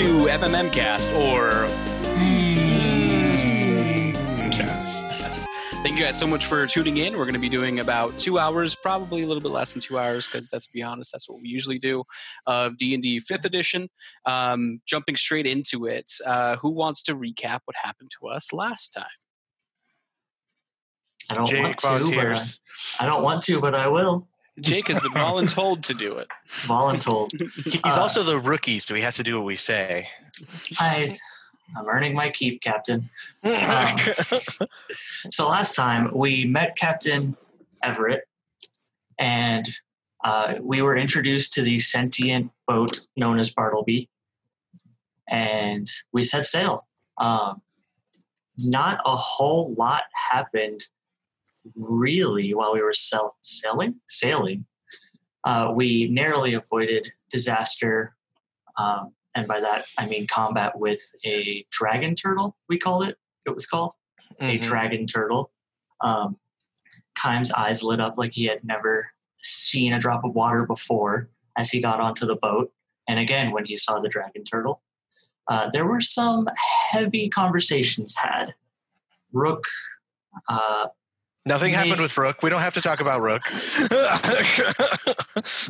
to MMMcast or Cast. Thank you guys so much for tuning in. We're going to be doing about 2 hours, probably a little bit less than 2 hours, because let's be honest, that's what we usually do, of D&D 5th edition. Jumping straight into it, who wants to recap what happened to us last time? I don't want to, but I will. Jake has been voluntold to do it. Voluntold. He's also the rookie, so he has to do what we say. I'm earning my keep, Captain. So last time we met Captain Everett, and we were introduced to the sentient boat known as Bartleby, and we set sail. Not a whole lot happened really while we were sailing. We narrowly avoided disaster, and by that I mean combat with a dragon turtle, we called it. It was called a dragon turtle. Kaim's eyes lit up like he had never seen a drop of water before as he got onto the boat, and again when he saw the dragon turtle. There were some heavy conversations had. Rook. Nothing happened with Rook. We don't have to talk about Rook.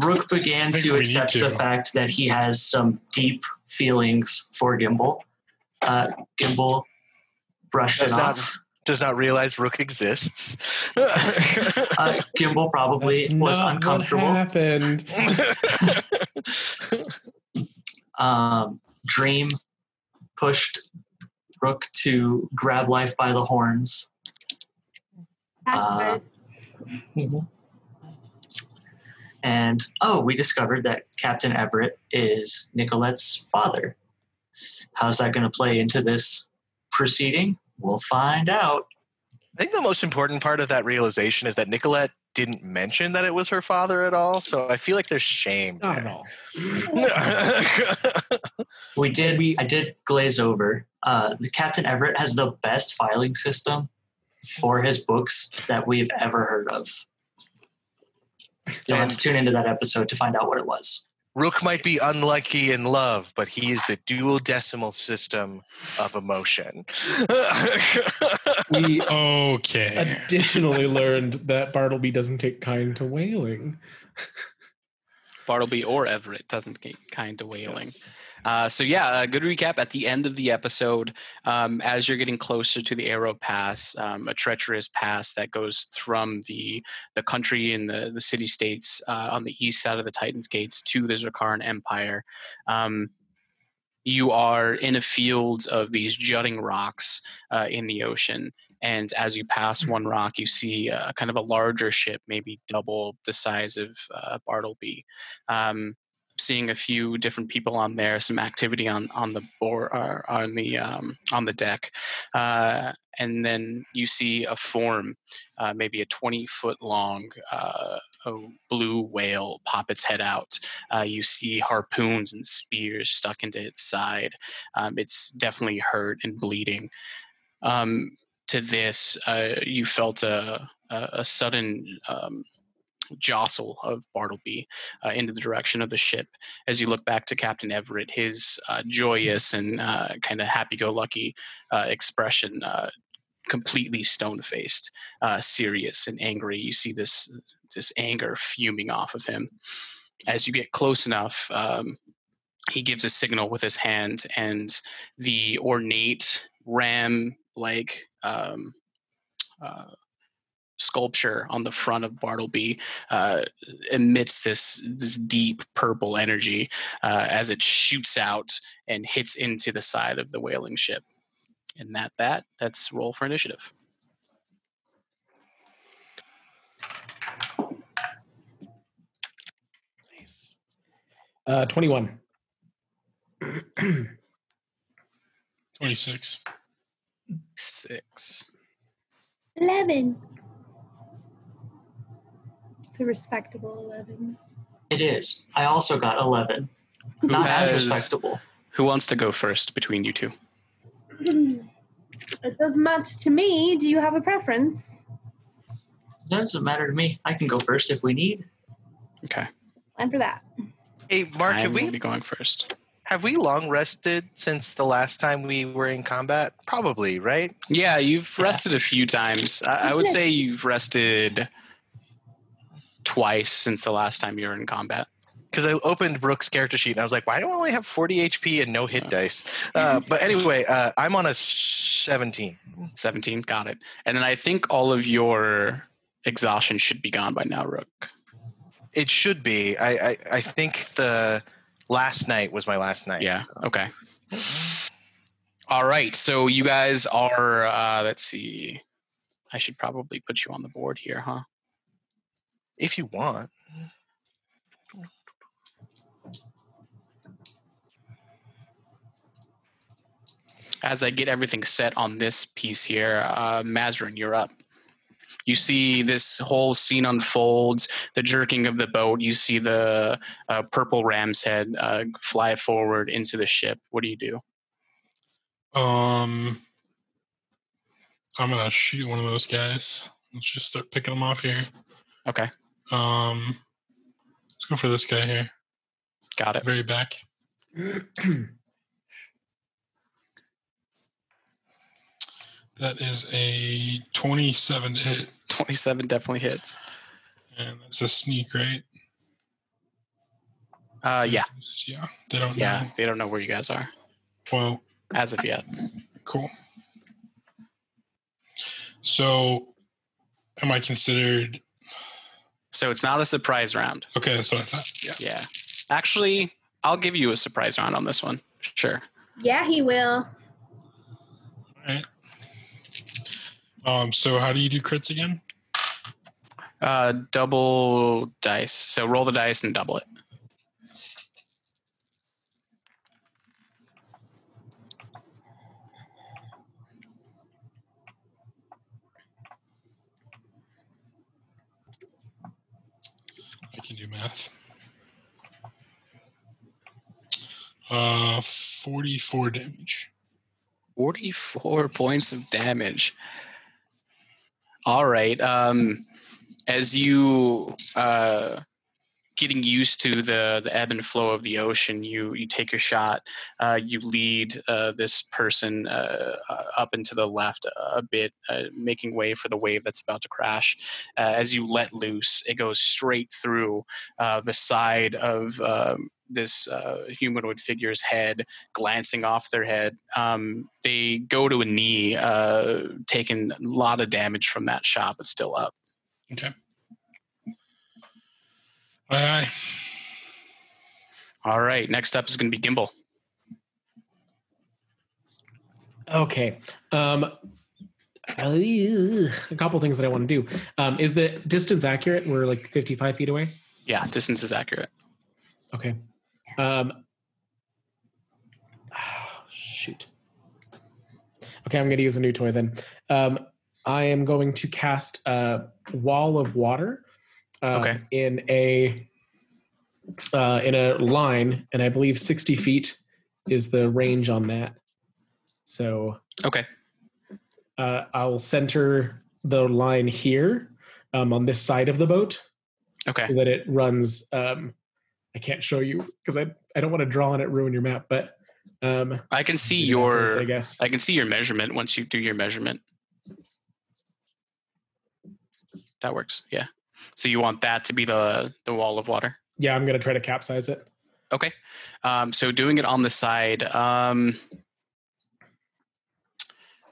Rook began to accept the fact that he has some deep feelings for Gimbal. Gimbal brushed it off. Does not realize Rook exists. Gimbal probably was uncomfortable. What happened? Dream pushed Rook to grab life by the horns. And we discovered that Captain Everett is Nicolette's father. How's that going to play into this proceeding? We'll find out. I think the most important part of that realization is that Nicolette didn't mention that it was her father at all, so I feel like there's shame. I did glaze over. The Captain Everett has the best filing system for his books that we've ever heard of. You'll have to tune into that episode to find out what it was. Rook might be unlucky in love, but he is the dual decimal system of emotion. We additionally learned that Bartleby doesn't take kind to whaling. Bartleby or Everett doesn't get kind of whaling. Yes. So, a good recap at the end of the episode. As you're getting closer to the Arrow Pass, a treacherous pass that goes from the country and the city-states on the east side of the Titans Gates to the Zirkaran Empire, you are in a field of these jutting rocks in the ocean. And as you pass one rock, you see kind of a larger ship, maybe double the size of Bartleby. Seeing a few different people on there, some activity on the board, on the deck, and then you see a form, maybe a 20-foot-long a blue whale pop its head out. You see harpoons and spears stuck into its side. It's definitely hurt and bleeding. To this, you felt a sudden jostle of Bartleby into the direction of the ship. As you look back to Captain Everett, his joyous and kind of happy-go-lucky expression, completely stone-faced, serious and angry. You see this anger fuming off of him. As you get close enough, he gives a signal with his hand, and the ornate ram-like sculpture on the front of Bartleby emits this deep purple energy as it shoots out and hits into the side of the whaling ship. And that's roll for initiative. Nice. 21. 26. 6. 11. It's a respectable 11. It is. I also got 11. Not as respectable. Who wants to go first between you two? It doesn't matter to me. Do you have a preference? That doesn't matter to me. I can go first if we need. Okay. Time for that. Hey, Mark, I'm going first. Have we long rested since the last time we were in combat? Probably, right? Yeah, you've rested a few times. I would say you've rested twice since the last time you were in combat. Because I opened Brooke's character sheet and I was like, why do I only have 40 HP and no hit dice? But anyway, I'm on a 17. 17, got it. And then I think all of your exhaustion should be gone by now, Rook. It should be. I think the last night was my last night. Yeah, so. Okay. All right, so you guys are, let's see. I should probably put you on the board here, huh? If you want. As I get everything set on this piece here, Mazarin, you're up. You see this whole scene unfolds, the jerking of the boat. You see the purple ram's head fly forward into the ship. What do you do? I'm going to shoot one of those guys. Let's just start picking them off here. Okay. Let's go for this guy here. Got it. Very back. That is a 27 to hit. 27 definitely hits. And that's a sneak, right? Yeah. Yeah. They don't know. Yeah, they don't know where you guys are. Well. As of yet. Cool. So, am I considered... So it's not a surprise round. Okay, that's what I thought. Yeah. Actually, I'll give you a surprise round on this one. Sure. Yeah, he will. All right. So how do you do crits again? Double dice. So roll the dice and double it. I can do math. 44 damage. 44 points of damage. All right. As you getting used to the ebb and flow of the ocean, you take your shot. You lead this person up and to the left a bit, making way for the wave that's about to crash. As you let loose, it goes straight through the side of this humanoid figure's head, glancing off their head. They go to a knee, taking a lot of damage from that shot, but still up. Okay. Aye. All right. Next up is going to be Gimbal. Okay. A couple things that I want to do. Is the distance accurate? We're like 55 feet away? Yeah, distance is accurate. Okay. Okay, I'm going to use a new toy then. I am going to cast a wall of water in a line, and I believe 60 feet is the range on that. So okay, I'll center the line here on this side of the boat. Okay, so that it runs. I can't show you because I don't want to draw on it, ruin your map, but I can see your I guess I can see your measurement once you do your measurement. That works, yeah. So you want that to be the wall of water? Yeah, I'm gonna try to capsize it. Okay. So doing it on the side,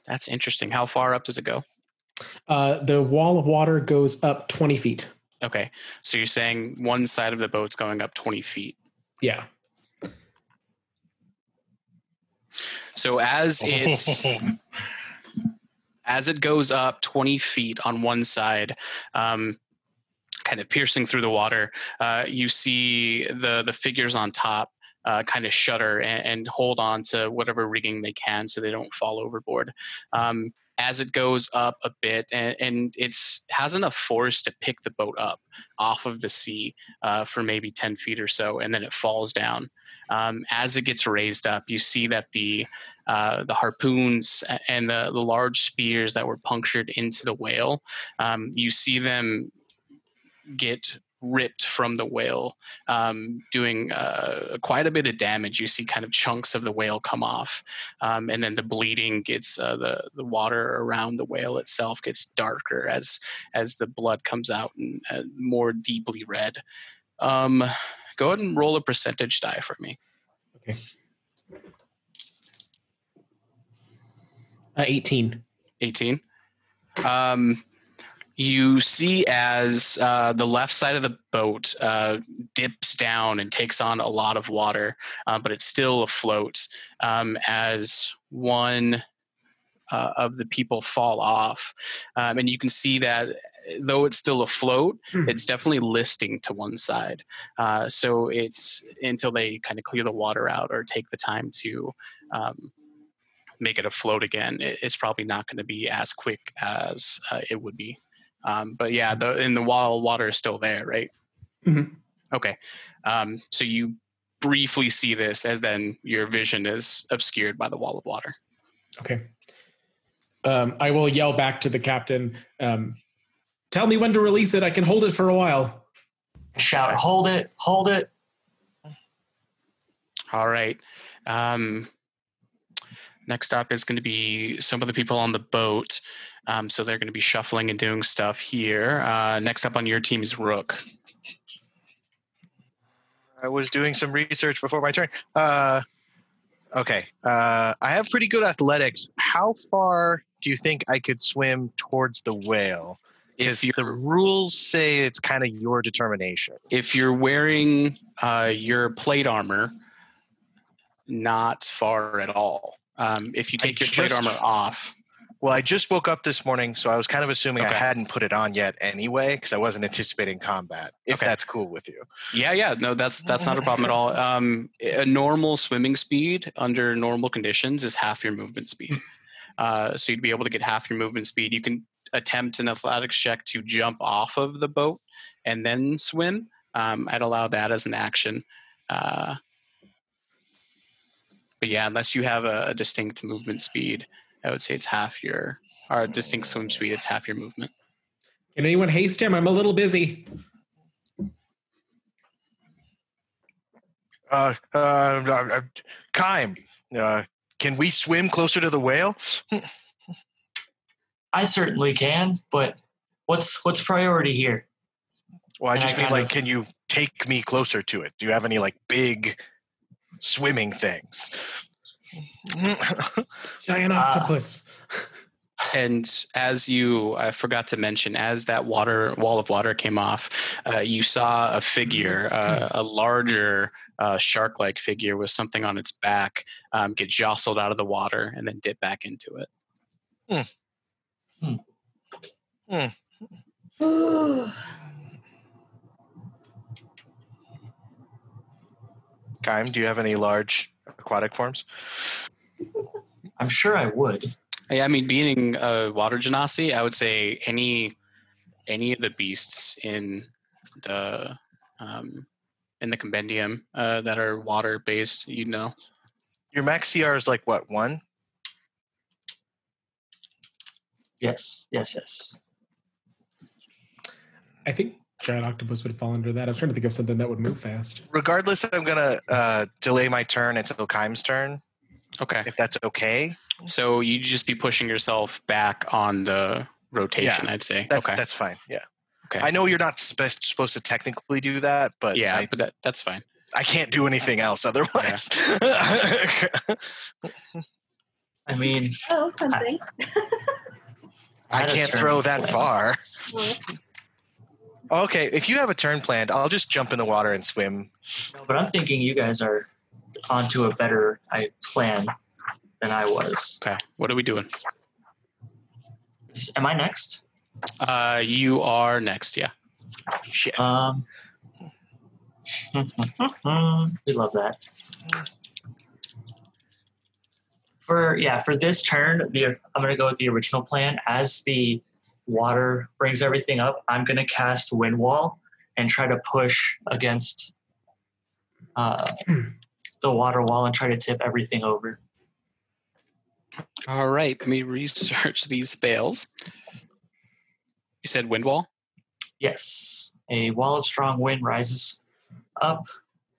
that's interesting. How far up does it go? The wall of water goes up 20 feet. Okay, so you're saying one side of the boat's going up 20 feet. Yeah. So as it goes up 20 feet on one side, kind of piercing through the water, you see the figures on top kind of shudder and hold on to whatever rigging they can so they don't fall overboard. As it goes up a bit, and it's has enough force to pick the boat up off of the sea for maybe 10 feet or so, and then it falls down. As it gets raised up, you see that the harpoons and the large spears that were punctured into the whale, you see them get ripped from the whale, doing quite a bit of damage. You see kind of chunks of the whale come off, and then the bleeding gets the water around the whale itself gets darker as the blood comes out and more deeply red. Go ahead and roll a percentage die for me. Okay. 18. You see as the left side of the boat dips down and takes on a lot of water, but it's still afloat, as one of the people fall off. And you can see that though it's still afloat, it's definitely listing to one side. So it's until they kind of clear the water out or take the time to make it afloat again, it's probably not going to be as quick as it would be. But yeah, the water is still there, right? Mm-hmm. Okay. So you briefly see this as then your vision is obscured by the wall of water. Okay. I will yell back to the captain, tell me when to release it. I can hold it for a while. Shout, hold it. All right. Next up is going to be some of the people on the boat. So they're going to be shuffling and doing stuff here. Next up on your team is Rook. I was doing some research before my turn. Okay. I have pretty good athletics. How far do you think I could swim towards the whale? Because the rules say it's kind of your determination. If you're wearing your plate armor, not far at all. If you take your plate armor off. Well, I just woke up this morning, so I was kind of assuming I hadn't put it on yet anyway, because I wasn't anticipating combat, if that's cool with you. Yeah. No, that's not a problem at all. A normal swimming speed under normal conditions is half your movement speed. So you'd be able to get half your movement speed. You can attempt an athletics check to jump off of the boat and then swim. I'd allow that as an action. But yeah, unless you have a distinct movement speed, I would say it's half your, or distinct swim speed, it's half your movement. Can anyone haste him? I'm a little busy. Kaim, can we swim closer to the whale? I certainly can, but what's priority here? Well, I mean, can you take me closer to it? Do you have any big swimming things? Giant octopus. And as I forgot to mention, as that wall of water came off, you saw a figure, a larger shark-like figure with something on its back, get jostled out of the water and then dip back into it. Kaim, do you have any large aquatic forms? I'm sure I would. Yeah, I mean, being a water genasi, I would say any of the beasts in the compendium that are water based, you'd know. Your max CR is what, 1? Yes. I think giant octopus would fall under that. I was trying to think of something that would move fast. Regardless, I'm going to delay my turn until Kaim's turn. Okay. If that's okay. So you'd just be pushing yourself back on the rotation, I'd say. That's fine, yeah. Okay. I know you're not supposed to technically do that, but... Yeah, but that's fine. I can't do anything else otherwise. Yeah. I mean... Oh, something. I can't throw that far. Okay, if you have a turn planned, I'll just jump in the water and swim. No, but I'm thinking you guys are onto a better plan than I was. Okay, what are we doing? Am I next? You are next, yeah. Shit. We love that. For this turn, I'm going to go with the original plan. As the water brings everything up, I'm going to cast Wind Wall and try to push against the water wall and try to tip everything over. All right. Let me research these spells. You said Wind Wall? Yes. A wall of strong wind rises up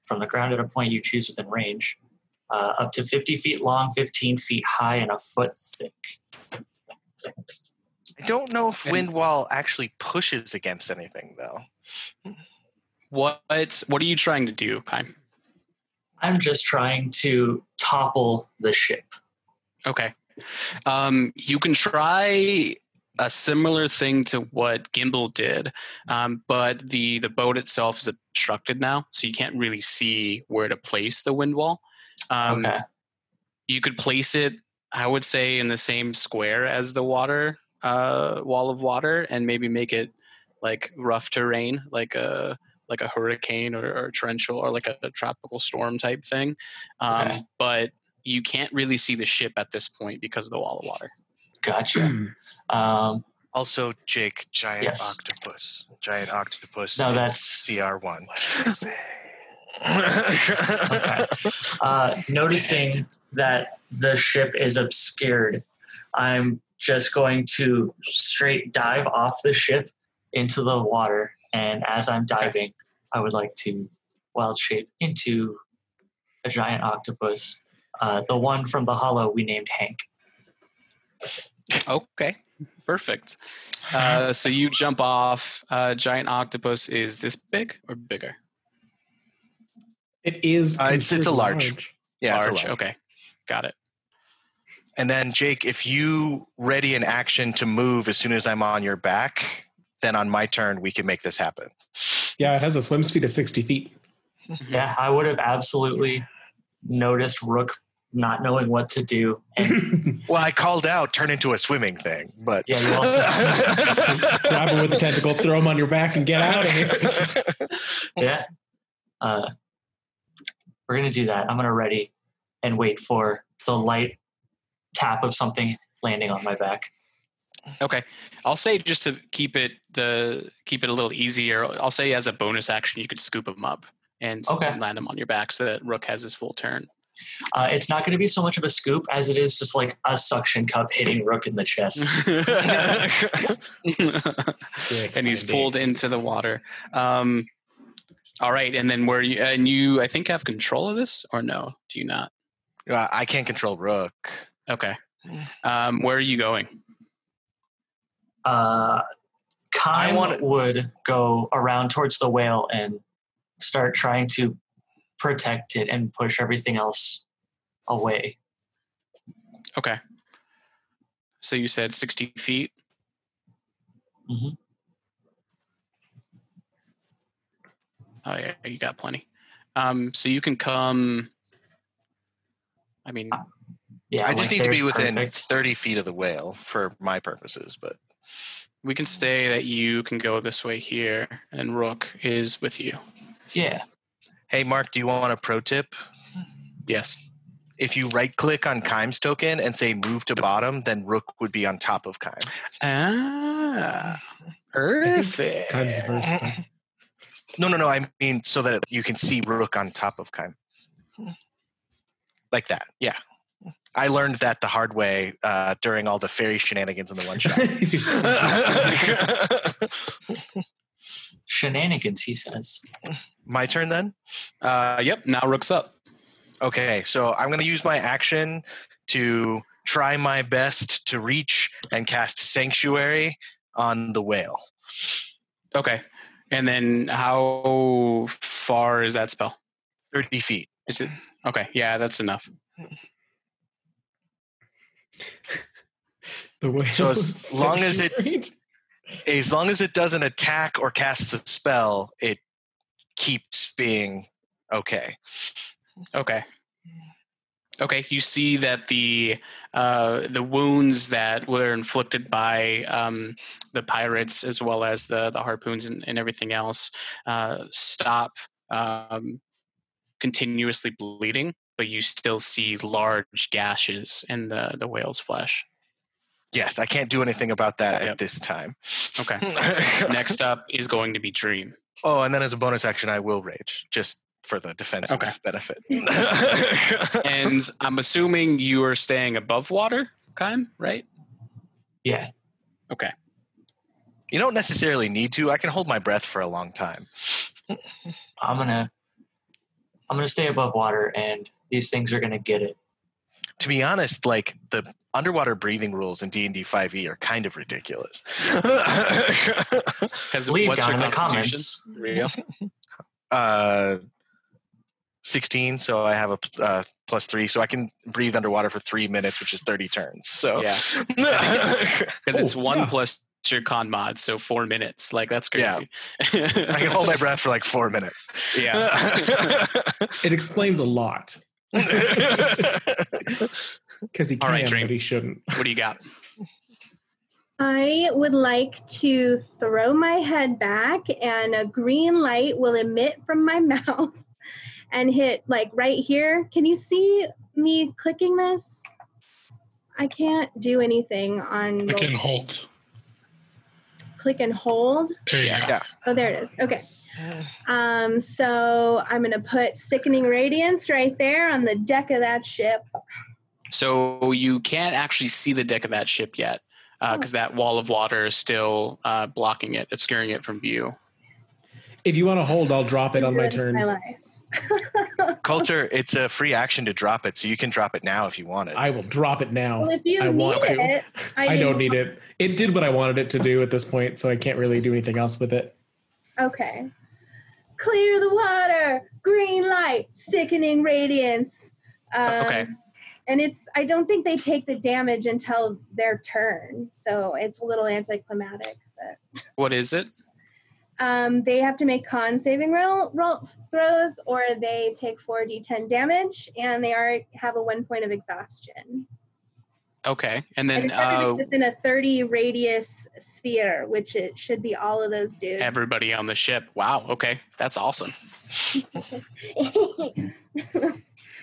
from the ground at a point you choose within range, up to 50 feet long, 15 feet high, and a foot thick. I don't know if wind wall actually pushes against anything, though. What are you trying to do, Kaim? I'm just trying to topple the ship. Okay. You can try a similar thing to what Gimbal did, but the boat itself is obstructed now, so you can't really see where to place the wind wall. Okay. You could place it, I would say, in the same square as the water, wall of water, and maybe make it like rough terrain, like a hurricane or torrential or like a tropical storm type thing. Okay. But you can't really see the ship at this point because of the wall of water. Gotcha. Also, Jake, giant octopus. Giant octopus. No, that's CR1. Okay. Noticing that the ship is obscured, I'm just going to straight dive off the ship into the water. And as I'm diving, I would like to wild shape into a giant octopus. The one from the hollow we named Hank. Okay, perfect. So you jump off. Giant octopus is this big or bigger? It is. It's a large. Yeah, large. It's a large. Okay, got it. And then, Jake, if you ready an action to move as soon as I'm on your back, then on my turn we can make this happen. Yeah, it has a swim speed of 60 feet. Yeah, I would have absolutely noticed Rook not knowing what to do. And well, I called out, turn into a swimming thing, but yeah, you also grab him with the tentacle, throw him on your back, and get out of here. Yeah, we're gonna do that. I'm gonna ready and wait for the light tap of something landing on my back. Okay, I'll say just to keep it a little easier. I'll say as a bonus action, you could scoop him up and land him on your back so that Rook has his full turn. It's not going to be so much of a scoop as it is just like a suction cup hitting Rook in the chest. And he's pulled into the water. All right, and then you I think have control of this, or no, do you not? I can't control Rook. Okay. Where are you going? Would go around towards the whale and start trying to protect it and push everything else away. Okay. So you said 60 feet? Mm-hmm. Oh, yeah, you got plenty. So you can come, I mean... yeah, I just need to be within 30 feet of the whale for my purposes, but... We can say that you can go this way here, and Rook is with you. Yeah. Hey, Mark, do you want a pro tip? Yes. If you right-click on Kaim's token and say move to bottom, then Rook would be on top of Kaim. Ah, perfect. Kaim's first. No. I mean, so that you can see Rook on top of Kaim. Like that, yeah. I learned that the hard way during all the fairy shenanigans in the one-shot. Shenanigans, he says. My turn then? Yep, now Rook's up. Okay, so I'm going to use my action to try my best to reach and cast Sanctuary on the whale. Okay, and then how far is that spell? 30 feet. Is it? Okay, yeah, that's enough. The whale. So as long as it doesn't attack or cast a spell, it keeps being okay. Okay. Okay. You see that the wounds that were inflicted by the pirates, as well as the harpoons and everything else, stop continuously bleeding, but you still see large gashes in the whale's flesh. Yes, I can't do anything about that at this time. Okay. Next up is going to be Dream. Oh, and then as a bonus action, I will rage, just for the defensive benefit. And I'm assuming you are staying above water, Kaim, right? Yeah. Okay. You don't necessarily need to. I can hold my breath for a long time. I'm gonna stay above water, and these things are gonna get it. To be honest, like, the underwater breathing rules in D&D 5e are kind of ridiculous. Leave down in the comments. There you go. 16, so I have a +3, so I can breathe underwater for 3 minutes, which is 30 turns. So yeah, because it's one plus your con mod, so 4 minutes. Like, that's crazy. Yeah. I can hold my breath for like 4 minutes. Yeah, it explains a lot. Because he can, but he shouldn't. What do you got? I would like to throw my head back, and a green light will emit from my mouth and hit, like, right here. Can you see me clicking this? I can't do anything on... Click and hold. Click and hold? Yeah. Oh, there it is. Okay. So I'm going to put Sickening Radiance right there on the deck of that ship. So you can't actually see the deck of that ship yet, because that wall of water is still blocking it, obscuring it from view. If you want to hold, I'll drop it on my turn. Coulter, it's a free action to drop it, so you can drop it now if you want it. I will drop it now. Well, if you need it. I don't need it. It did what I wanted it to do at this point, so I can't really do anything else with it. Okay. Clear the water. Green light. Sickening radiance. Okay. And I don't think they take the damage until their turn, so it's a little anticlimactic. But. What is it? They have to make con saving throws, or they take 4d10 damage, and they have a 1 point of exhaustion. Okay, and then... And it's within a 30-radius sphere, which it should be all of those dudes. Everybody on the ship. Wow, okay, that's awesome.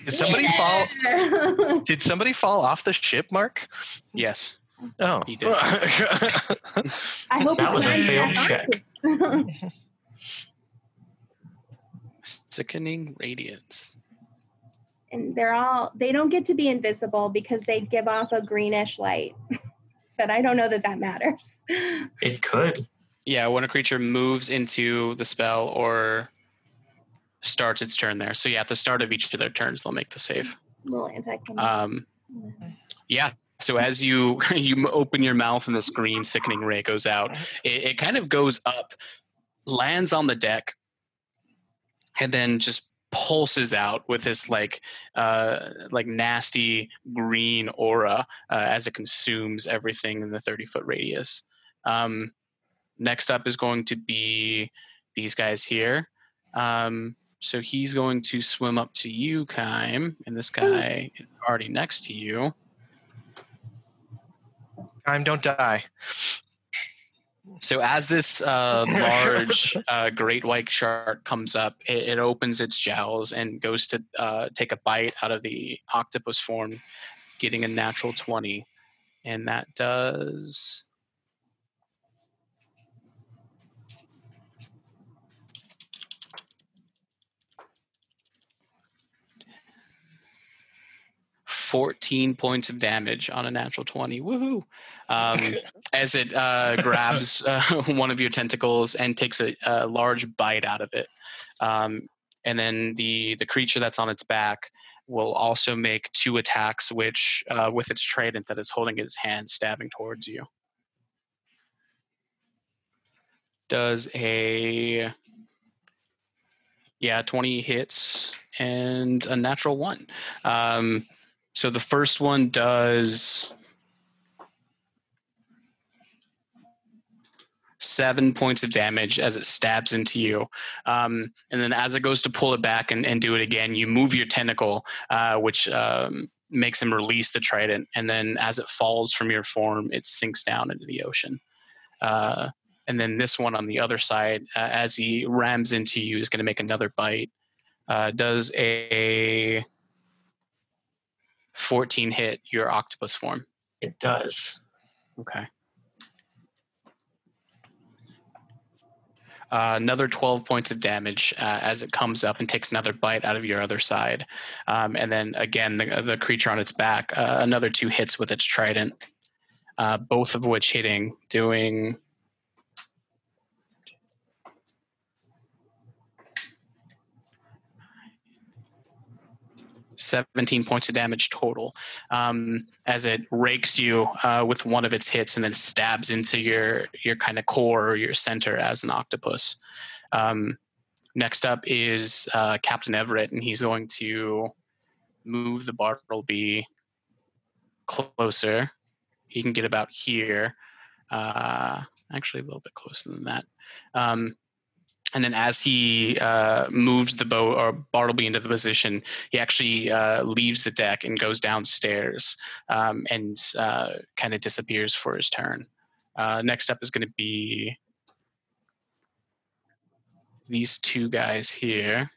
Did somebody fall off the ship, Mark? Yes. Oh. He did. I hope that was a failed check. Sickening radiance. And they don't get to be invisible because they give off a greenish light. But I don't know that matters. It could. Yeah, when a creature moves into the spell or starts its turn there. So yeah, at the start of each of their turns, they'll make the save. A little anticlimactic. Yeah. So as you open your mouth and this green sickening ray goes out, it kind of goes up, lands on the deck, and then just pulses out with this like nasty green aura as it consumes everything in the 30-foot radius. Next up is going to be these guys here. So he's going to swim up to you, Kaim, and this guy is already next to you. Kaim, don't die. So as this large great white shark comes up, it opens its jowls and goes to take a bite out of the octopus form, getting a natural 20. And that does... 14 points of damage on a natural 20. Woohoo! As it grabs one of your tentacles and takes a large bite out of it. And then the creature that's on its back will also make 2 attacks, which with its trident that is holding in its hand, stabbing towards you. Does a... Yeah, 20 hits and a natural 1. So the first one does 7 points of damage as it stabs into you. And then as it goes to pull it back and do it again, you move your tentacle, which makes him release the trident. And then as it falls from your form, it sinks down into the ocean. And then this one on the other side, as he rams into you, is going to make another bite. Does a... 14 hit your octopus form? It does. Okay. Another 12 points of damage as it comes up and takes another bite out of your other side. And then again, the creature on its back, another 2 hits with its trident, both of which hitting, doing 17 points of damage total as it rakes you with one of its hits and then stabs into your kind of core or your center as an octopus. Next up is Captain Everett, and he's going to move the Bartleby closer. He can get about here. Actually, a little bit closer than that. And then as he moves the Bartleby into the position, he actually leaves the deck and goes downstairs and kind of disappears for his turn. Next up is going to be these two guys here.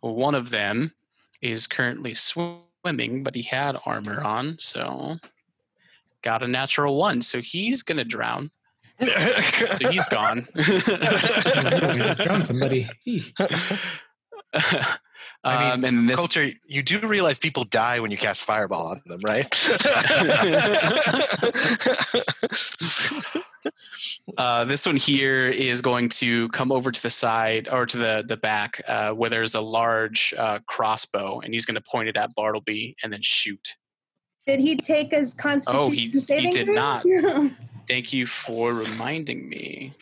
One of them is currently swimming, but he had armor on, so got a natural one. So he's going to drown. So he's gone. He's gone, somebody. I mean, and this culture, you do realize people die when you cast fireball on them, right? This one here is going to come over to the side or to the back where there's a large crossbow, and he's going to point it at Bartleby and then shoot. Did he take his constitution saving? He did not. Thank you for reminding me.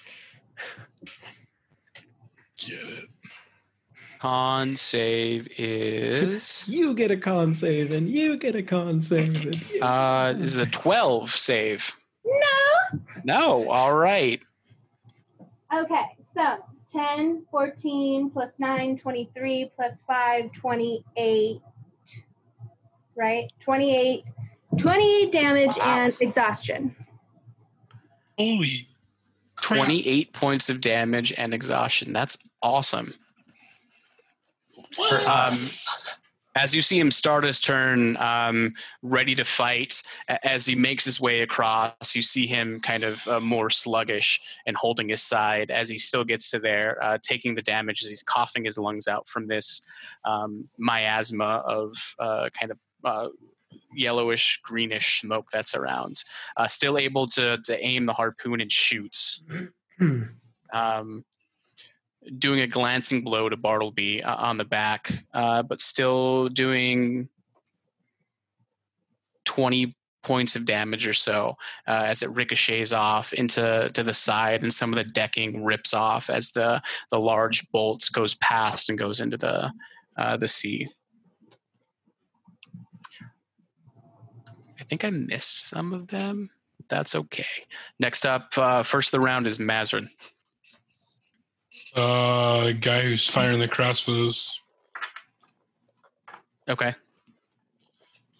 Get it. Con save is... You get a con save and you get a con save. This is a 12 save. No. No. All right. Okay. So 10, 14, plus 9, 23, plus 5, 28. Right? 28. 28 damage and exhaustion. Holy crap. 28 points of damage and exhaustion. That's awesome. What? As you see him start his turn, ready to fight, as he makes his way across, you see him kind of more sluggish and holding his side as he still gets to there, taking the damage as he's coughing his lungs out from this miasma of kind of yellowish, greenish smoke that's around. Still able to aim the harpoon and shoots. Doing a glancing blow to Bartleby on the back, but still doing 20 points of damage or so as it ricochets off to the side, and some of the decking rips off as the large bolts goes past and goes into the sea. I think I missed some of them. That's okay. Next up, first of the round is Mazarin. Guy who's firing the crossbows. Okay.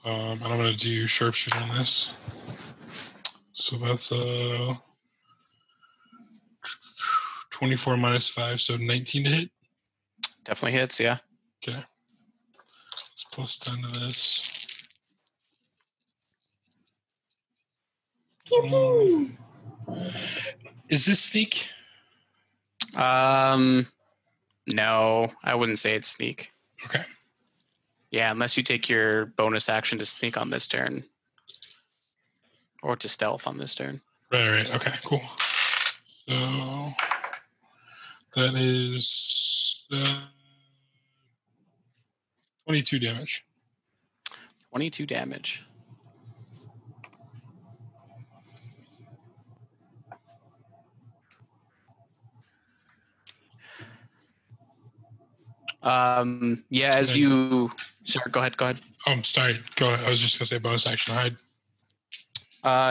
And I'm going to do sharpshooting on this. So that's 24 minus 5, so 19 to hit. Definitely hits, yeah. Okay. It's plus 10 to this. Is this sneak? No, I wouldn't say it's sneak. Okay. Yeah, unless you take your bonus action to sneak on this turn. Or to stealth on this turn. Right, okay, cool. So, that is 22 damage. 22 damage. Yeah, as you... Sorry, go ahead. I'm sorry, go ahead. I was just going to say bonus action hide.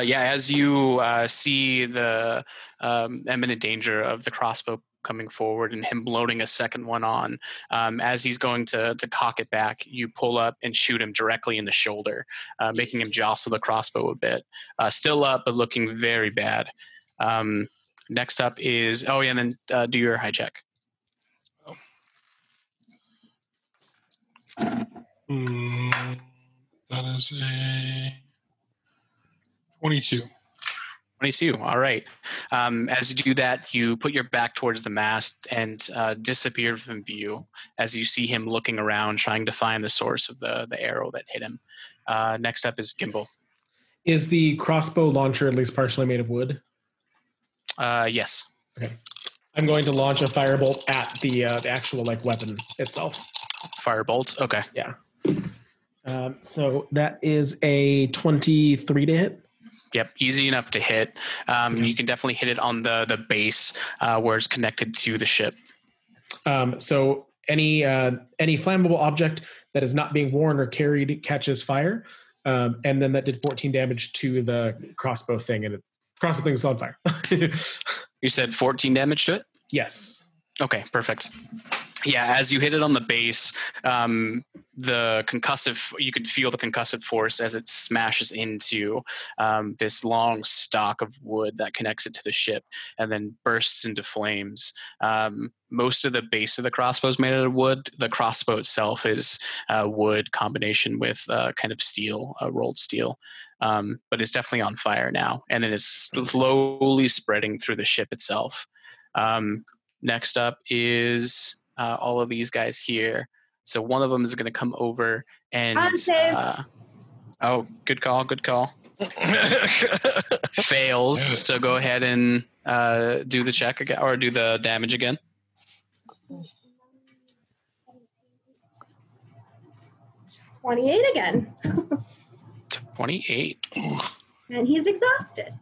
Yeah, as you see the imminent danger of the crossbow coming forward and him loading a second one on, as he's going to cock it back, you pull up and shoot him directly in the shoulder, making him jostle the crossbow a bit. Still up, but looking very bad. Next up is... Oh, yeah, and then do your high check. That is a 22. 22, all right. As you do that, you put your back towards the mast and disappear from view as you see him looking around, trying to find the source of the arrow that hit him. Next up is Gimbal. Is the crossbow launcher at least partially made of wood? Yes. Okay. I'm going to launch a firebolt at the actual weapon itself. Firebolt, okay. Yeah. So that is a 23 to hit. Yep, easy enough to hit. Okay. You can definitely hit it on the base where it's connected to the ship. So any flammable object that is not being worn or carried catches fire, and then that did 14 damage to the crossbow thing, and the crossbow thing is on fire. You said 14 damage to it? Yes. Okay, perfect. Yeah, as you hit it on the base, you could feel the concussive force as it smashes into this long stalk of wood that connects it to the ship and then bursts into flames. Most of the base of the crossbow is made out of wood. The crossbow itself is wood combination with kind of steel, rolled steel. But it's definitely on fire now. And then it's slowly spreading through the ship itself. Next up is all of these guys here. So one of them is going to come over and... oh, good call. Fails, so go ahead and do the check again, or do the damage again. Twenty-eight again. And he's exhausted.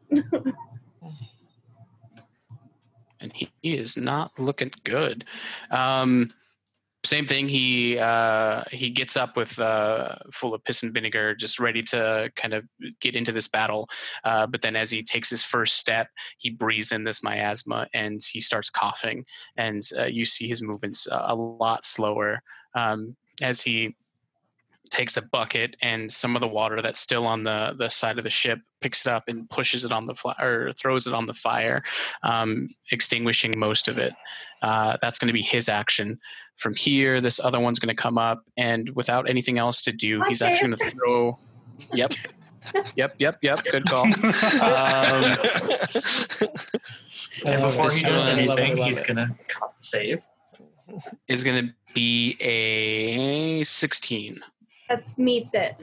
And he is not looking good. Same thing. He gets up with full of piss and vinegar, just ready to kind of get into this battle. But then, as he takes his first step, he breathes in this miasma and he starts coughing. And you see his movements a lot slower as he takes a bucket and some of the water that's still on the side of the ship, picks it up and pushes it on the fire, or throws it on the fire, extinguishing most of it. That's going to be his action. From here, this other one's going to come up, and without anything else to do, he's actually going to throw... Yep. Good call. And before he does anything, he's going to save. Is going to be a 16. That meets it.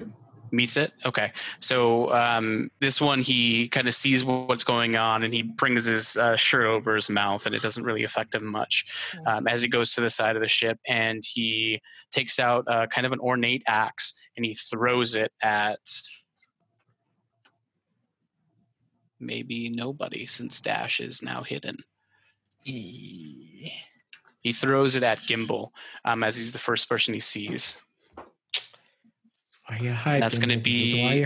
Meets it? Okay. So this one, he kind of sees what's going on, and he brings his shirt over his mouth, and it doesn't really affect him much as he goes to the side of the ship, and he takes out kind of an ornate axe, and he throws it at maybe nobody, since Dash is now hidden. He throws it at Gimbal as he's the first person he sees. That's going to be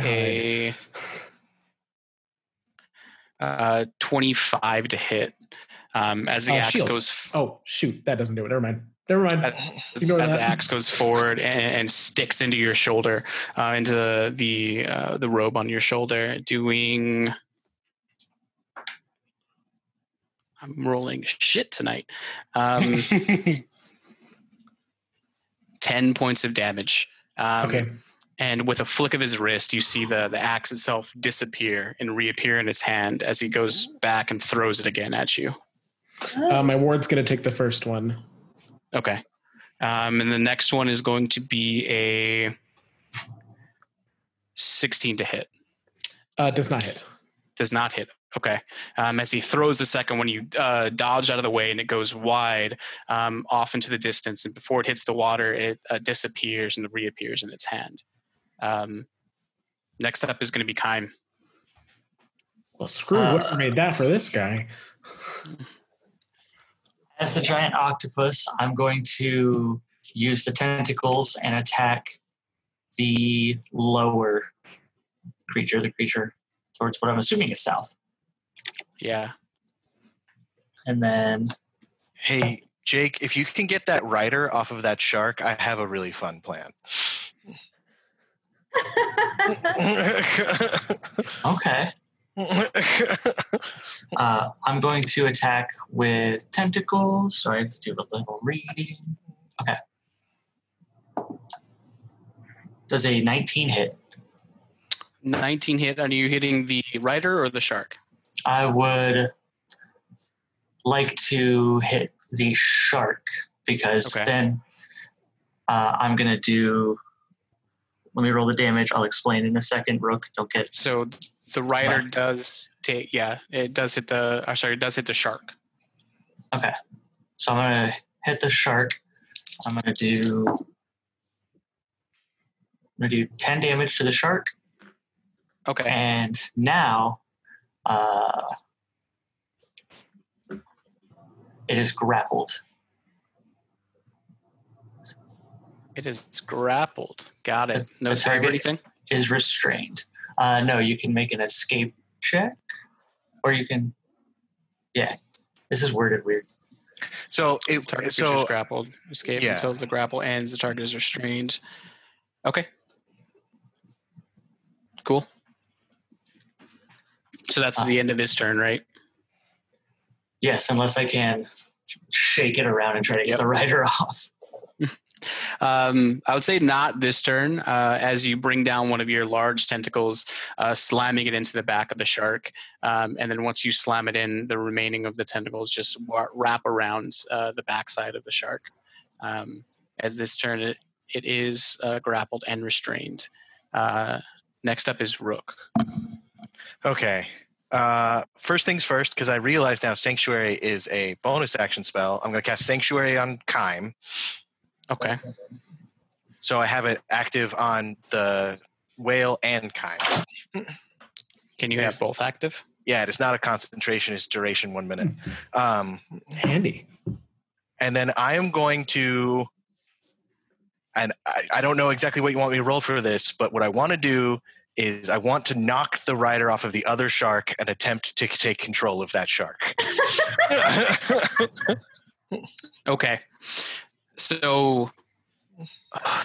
a 25 to hit. As the axe shield goes... oh, shoot. That doesn't do it. Never mind. As the axe goes forward and sticks into your shoulder, into the robe on your shoulder, doing... I'm rolling shit tonight. 10 points of damage. Okay. And with a flick of his wrist, you see the axe itself disappear and reappear in his hand as he goes back and throws it again at you. My ward's going to take the first one. Okay. And the next one is going to be a 16 to hit. Does not hit. Okay. As he throws the second one, you dodge out of the way, and it goes wide off into the distance. And before it hits the water, it disappears and reappears in its hand. Next up is going to be Kaim. Well, screw what made that for this guy. As the giant octopus, I'm going to use the tentacles and attack the lower creature, towards what I'm assuming is south. Yeah. And then... Hey, Jake, if you can get that rider off of that shark, I have a really fun plan. Okay. I'm going to attack with tentacles, so I have to do a little reading. Okay. Does a 19 hit? 19 hit. Are you hitting the rider or the shark? I would like to hit the shark because then I'm going to do... Let me roll the damage. I'll explain in a second. Rook, don't get... So the rider does take... Yeah, it does hit the... I'm sorry, it does hit the shark. Okay. So I'm going to hit the shark. I'm going to do I'm going to do 10 damage to the shark. Okay. And now it is grappled. It is grappled. Got it. No save or anything? Is restrained. No, you can make an escape check, or you can... Yeah, this is worded weird. So it target is grappled. Escape until the grapple ends. The target is restrained. Okay. Cool. So that's the end of his turn, right? Yes, unless I can shake it around and try to get the rider off. I would say not this turn, as you bring down one of your large tentacles, slamming it into the back of the shark. And then once you slam it in, the remaining of the tentacles just wrap around the backside of the shark. As this turn, it is grappled and restrained. Next up is Rook. Okay. First things first, because I realize now Sanctuary is a bonus action spell. I'm going to cast Sanctuary on Kaim. Okay. So I have it active on the whale and Kaim. Can you have both active? Yeah, it is not a concentration. It's duration 1 minute. Handy. And then I am going to, and I don't know exactly what you want me to roll for this, but what I want to do is I want to knock the rider off of the other shark and attempt to take control of that shark. Okay. So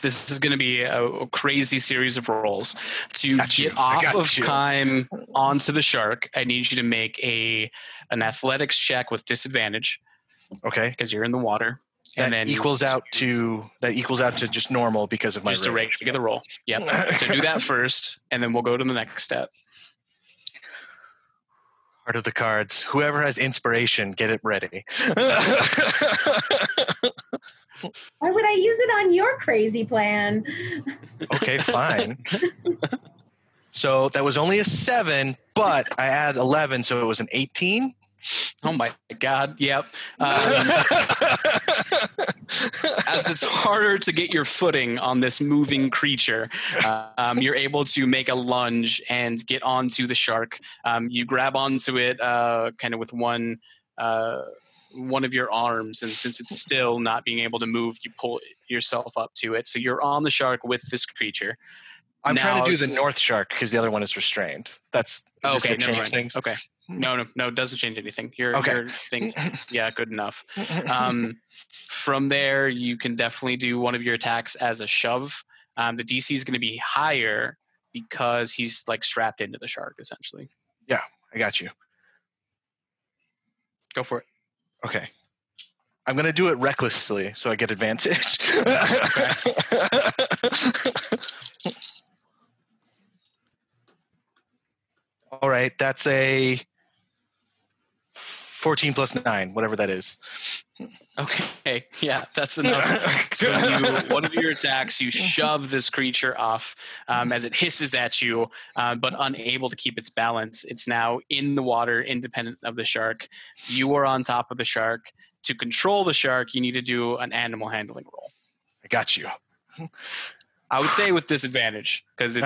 this is going to be a crazy series of rolls. To get off of Kaim onto the shark, I need you to make an athletics check with disadvantage. Okay. Because you're in the water. And that then equals out to just normal because of my just a regular roll. Yep. So do that first, and then we'll go to the next step. Heart of the cards. Whoever has inspiration, get it ready. Why would I use it on your crazy plan? Okay, fine. So that was only a 7, but I add 11, so it was an 18. Oh my God, yep. As it's harder to get your footing on this moving creature, you're able to make a lunge and get onto the shark. You grab onto it kind of with one of your arms, and since it's still not being able to move, you pull yourself up to it. So you're on the shark with this creature. I'm trying to do the North Shark because the other one is restrained. That's okay. Okay. No, it doesn't change anything. Your thing, yeah, good enough. From there, you can definitely do one of your attacks as a shove. The DC is going to be higher because he's like strapped into the shark, essentially. Yeah, I got you. Go for it. Okay. I'm going to do it recklessly so I get advantage. All right, that's a 14 plus 9, whatever that is. Okay, yeah, that's enough. So one of your attacks, you shove this creature off as it hisses at you, but unable to keep its balance. It's now in the water, independent of the shark. You are on top of the shark. To control the shark, you need to do an animal handling roll. I got you. I would say with disadvantage, because it's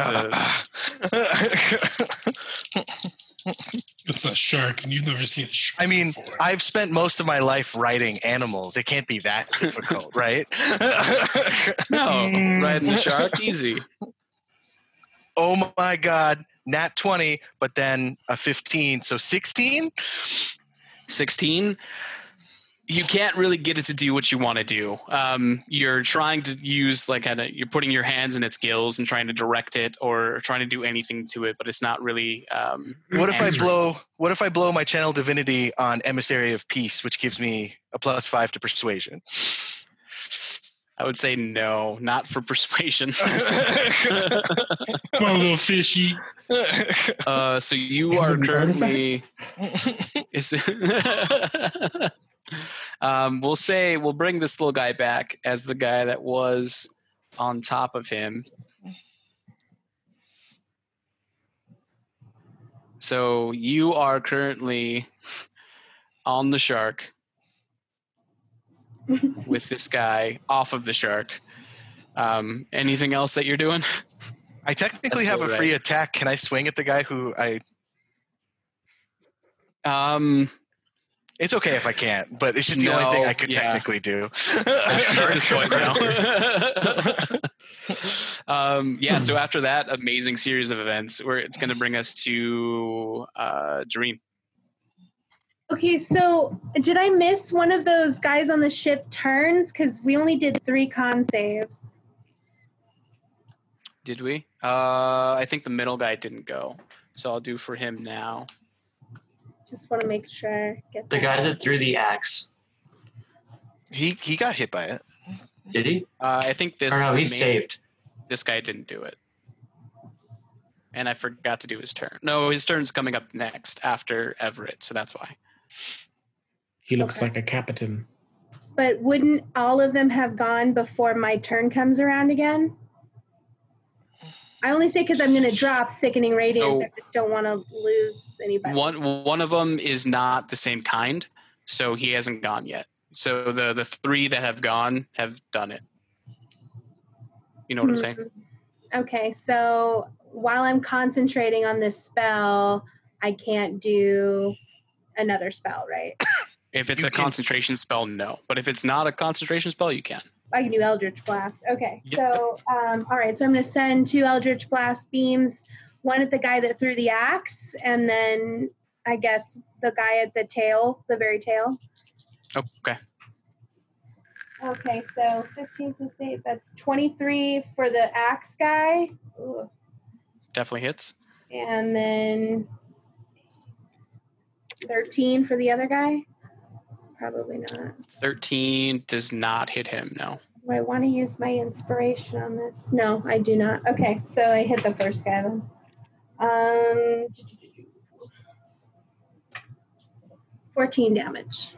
a shark, and you've never seen a shark before. I've spent most of my life riding animals. It can't be that difficult, right? No, riding the shark, easy. Oh my God, nat 20, but then a 15, so 16? 16? You can't really get it to do what you want to do. You're trying to use you're putting your hands in its gills and trying to direct it or trying to do anything to it, but it's not really. What if I blow my channel divinity on Emissary of Peace, which gives me a +5 to persuasion? I would say no, not for persuasion. Poor little fishy. So you are currently. We'll say we'll bring this little guy back as the guy that was on top of him. So you are currently on the shark with this guy off of the shark. Anything else that you're doing? I technically have a free attack. Can I swing at the guy who I... It's okay if I can't, but it's just the only thing I could technically do. So after that amazing series of events, where it's going to bring us to Dream. Okay, so did I miss one of those guys on the ship turns? Because we only did 3 con saves. Did we? I think the middle guy didn't go, so I'll do for him now. Just want to make sure. Get the guy that threw the axe. He got hit by it. Did he? I think this. Oh no, he's saved. This guy didn't do it, and I forgot to do his turn. No, his turn's coming up next after Everett, so that's why. He looks like a captain. But wouldn't all of them have gone before my turn comes around again? I only say because I'm going to drop Sickening Radiance. I just don't want to lose anybody. One of them is not the same kind, so he hasn't gone yet. So the 3 that have gone have done it. You know what I'm saying? Okay, so while I'm concentrating on this spell, I can't do another spell, right? If it's concentration spell, no. But if it's not a concentration spell, you can. I can do Eldritch Blast. Okay, so, all right, so I'm going to send 2 Eldritch Blast beams, one at the guy that threw the axe, and then I guess the guy at the tail, the very tail. Okay. Okay, so 15 plus 8, that's 23 for the axe guy. Ooh. Definitely hits. And then 13 for the other guy. Probably not. 13 does not hit him, no. Do I want to use my inspiration on this? No, I do not. Okay, so I hit the first guy then. 14 damage.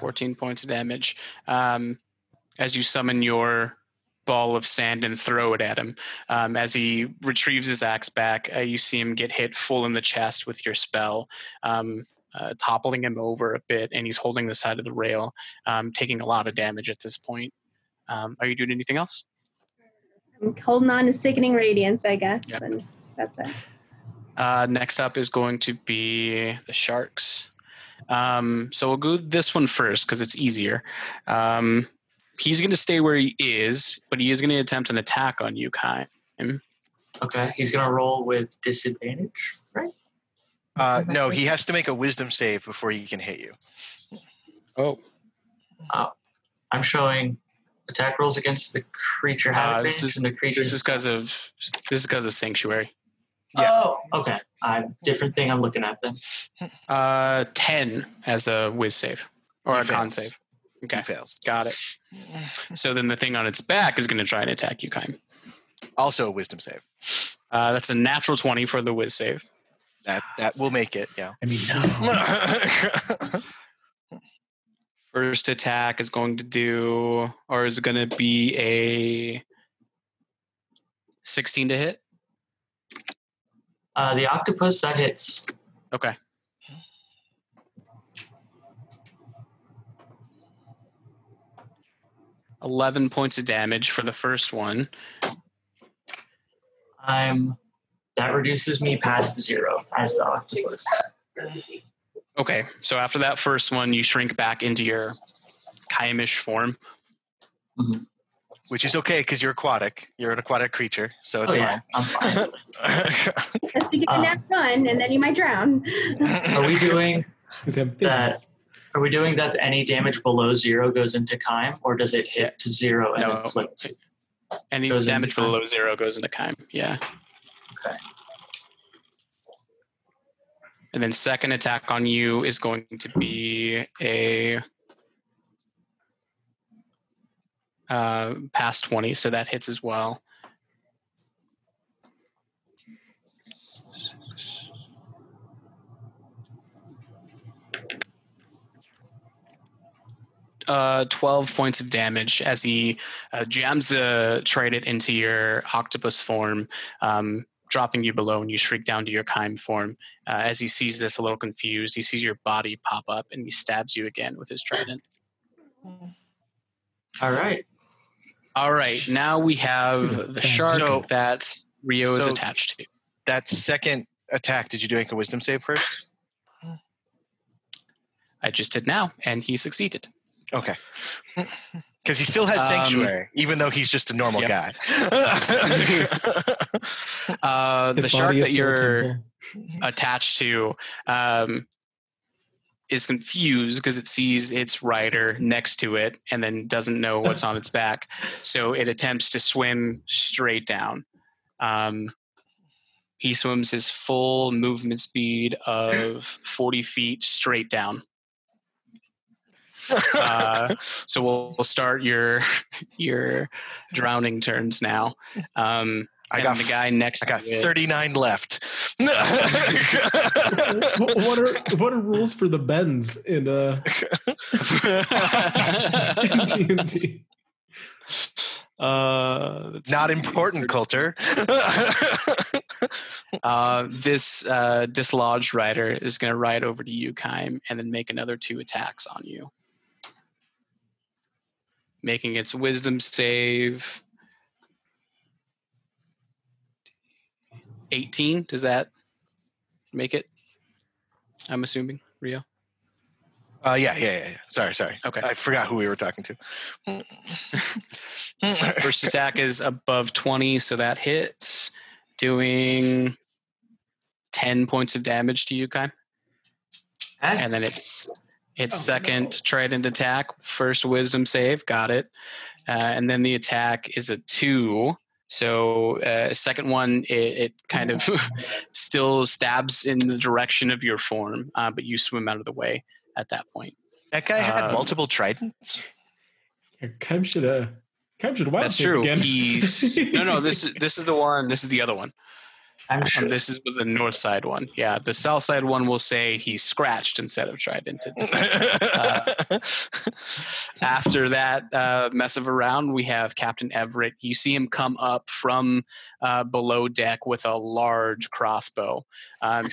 14 points of damage. As you summon your ball of sand and throw it at him. As he retrieves his axe back, you see him get hit full in the chest with your spell, toppling him over a bit, and he's holding the side of the rail, taking a lot of damage at this point. Are you doing anything else? I'm holding on to Sickening Radiance, I guess, and that's it. Next up is going to be the sharks. So we'll go this one first because it's easier. He's going to stay where he is, but he is going to attempt an attack on you, Kaim. Okay, he's going to roll with disadvantage, right? No, he has to make a wisdom save before he can hit you. Oh. I'm showing attack rolls against the creature. This is because of Sanctuary. Yeah. Oh, okay. Different thing I'm looking at then. 10 as a whiz save or a con save. Okay. He fails. Got it. So then the thing on its back is going to try and attack you, Kaim. Also a wisdom save. That's a natural 20 for the whiz save. That will make it, yeah. I mean, no. First attack is going to do, or is going to be a 16 to hit? The octopus, that hits. Okay. Okay. 11 points of damage for the first one. That reduces me past 0 as the octopus. Okay, so after that first one, you shrink back into your Kaimish form. Mm-hmm. Which is okay, because you're aquatic. You're an aquatic creature, so it's fine. Yeah, I'm fine. Unless you get the next one, and then you might drown. Are we doing that any damage below 0 goes into Kaim, or does it hit to 0 and inflict? Any damage below 0 goes into Kaim, yeah. Okay. And then second attack on you is going to be a past 20, so that hits as well. Uh, 12 points of damage as he jams the trident into your octopus form, dropping you below, and you shrink down to your Kaim form. As he sees this, a little confused, he sees your body pop up, and he stabs you again with his trident. All right. All right. Now we have the shark that Rio is attached to. That second attack, did you do a wisdom save first? I just did now, and he succeeded. Okay. Because he still has sanctuary, even though he's just a normal guy. The shark that you're attached to is confused because it sees its rider next to it and then doesn't know what's on its back. So it attempts to swim straight down. He swims his full movement speed of 40 feet straight down. So we'll start your drowning turns now. I got 39 left. What are rules for the bends in D&D? Not important, Coulter. This dislodged rider is going to ride over to you, Kaim, and then make another 2 attacks on you. Making its wisdom save. 18, does that make it? I'm assuming, Rio? Yeah. Sorry. Okay. I forgot who we were talking to. First attack is above 20, so that hits. Doing 10 points of damage to you, Kai. And then it's second trident attack, first wisdom save, got it. And then the attack is a 2. So second one, it kind of still stabs in the direction of your form, but you swim out of the way at that point. That guy had multiple tridents? Kaim should have wild that's true. Again. No, this is the one. This is the other one. I'm sure. This is the north side one. Yeah, the south side one will say he scratched instead of tridented. After that mess of around, we have Captain Everett. You see him come up from below deck with a large crossbow.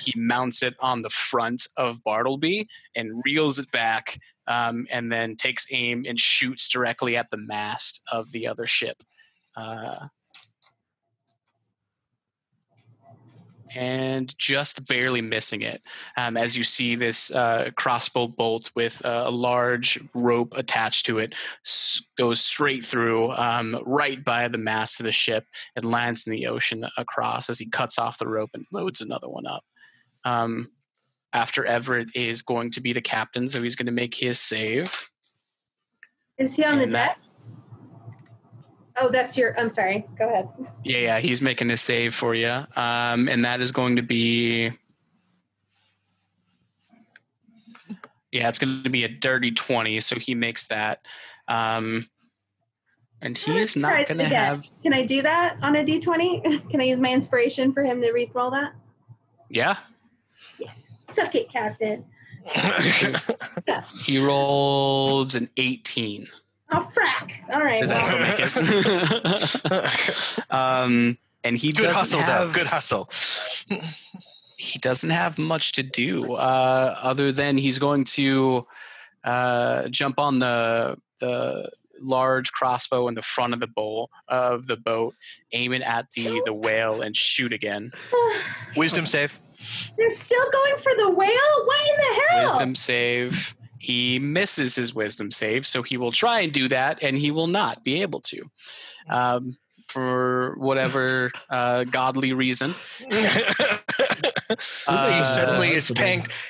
He mounts it on the front of Bartleby and reels it back, and then takes aim and shoots directly at the mast of the other ship. And just barely missing it, as you see this crossbow bolt with a large rope attached to it goes straight through, right by the mast of the ship, and lands in the ocean across as he cuts off the rope and loads another one up. After Everett is going to be the captain, so he's going to make his save. Is he on the deck? Oh, that's your... I'm sorry. Go ahead. Yeah. He's making a save for you. And that is going to be... Yeah, it's going to be a dirty 20, so he makes that. And he is not going to have... Can I do that on a D20? Can I use my inspiration for him to re-roll that? Yeah. Suck it, Captain. He rolled an 18. Oh, frack. All right. Does that still make it? And he good doesn't hustle, have... Though. Good hustle. He doesn't have much to do other than he's going to jump on the large crossbow in the front of the bowl of the boat, aim it at the whale, and shoot again. Wisdom save. They're still going for the whale? What in the hell? Wisdom save. He misses his wisdom save, so he will try and do that, and he will not be able to, for whatever godly reason.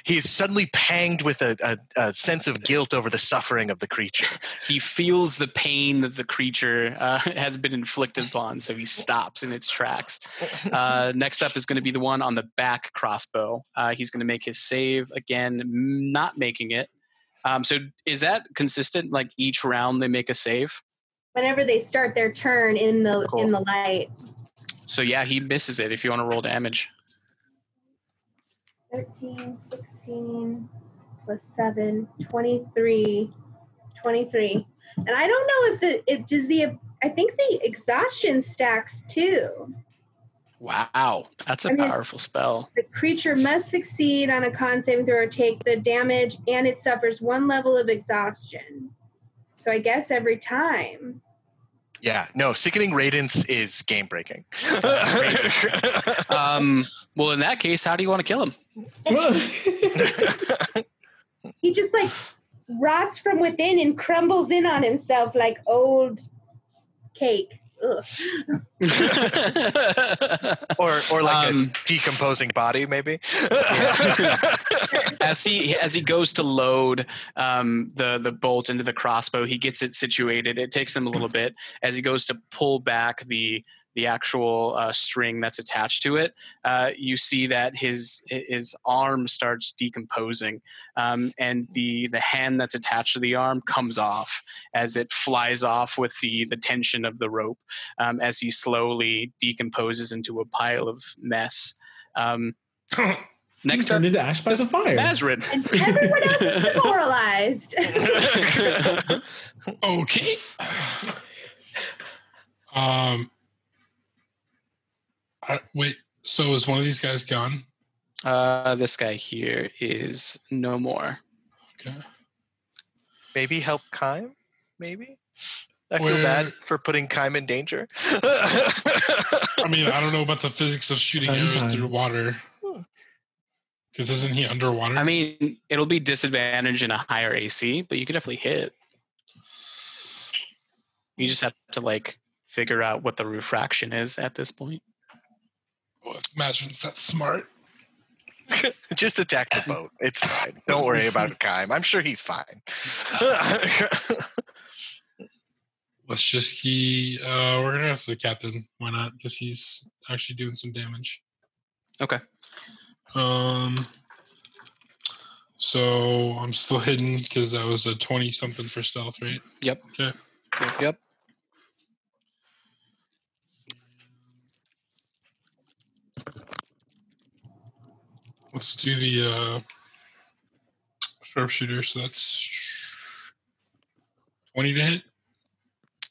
He's suddenly panged with a sense of guilt over the suffering of the creature. He feels the pain that the creature has been inflicted upon, so he stops in its tracks. Next up is going to be the one on the back crossbow. He's going to make his save again, not making it. So is that consistent? Like each round they make a save? Whenever they start their turn in the light. So yeah, he misses it if you want to roll damage. 13, 16, plus 7, 23. And I don't know I think the exhaustion stacks too. Wow, that's a powerful spell. The creature must succeed on a con saving throw or take the damage, and it suffers 1 level of exhaustion. So I guess every time. Yeah, no, sickening radiance is game breaking. Well, in that case, how do you want to kill him? He just like rots from within and crumbles in on himself like old cake. Ugh. or like a decomposing body, maybe. As he goes to load the bolt into the crossbow, he gets it situated. It takes him a little bit. As he goes to pull back the actual string that's attached to it, you see that his arm starts decomposing, and the hand that's attached to the arm comes off as it flies off with the tension of the rope, as he slowly decomposes into a pile of mess. Next turned into ash by the fire. Mazarin. And everyone else is demoralized. Okay. Wait, so is one of these guys gone? This guy here is no more. Okay. Maybe help Kaim? Maybe? I feel bad for putting Kaim in danger. I mean, I don't know about the physics of shooting arrows through water. Because isn't he underwater? I mean, it'll be disadvantage and a higher AC, but you could definitely hit. You just have to, figure out what the refraction is at this point. Well, Mazarin's that smart. Just attack the boat. It's fine. Don't worry about Kaim. I'm sure he's fine. Let's just we're going to ask the captain. Why not? Because he's actually doing some damage. Okay. So I'm still hidden because that was a 20-something for stealth, right? Yep. Okay. Yep. Let's do the sharpshooter, so that's 20 to hit.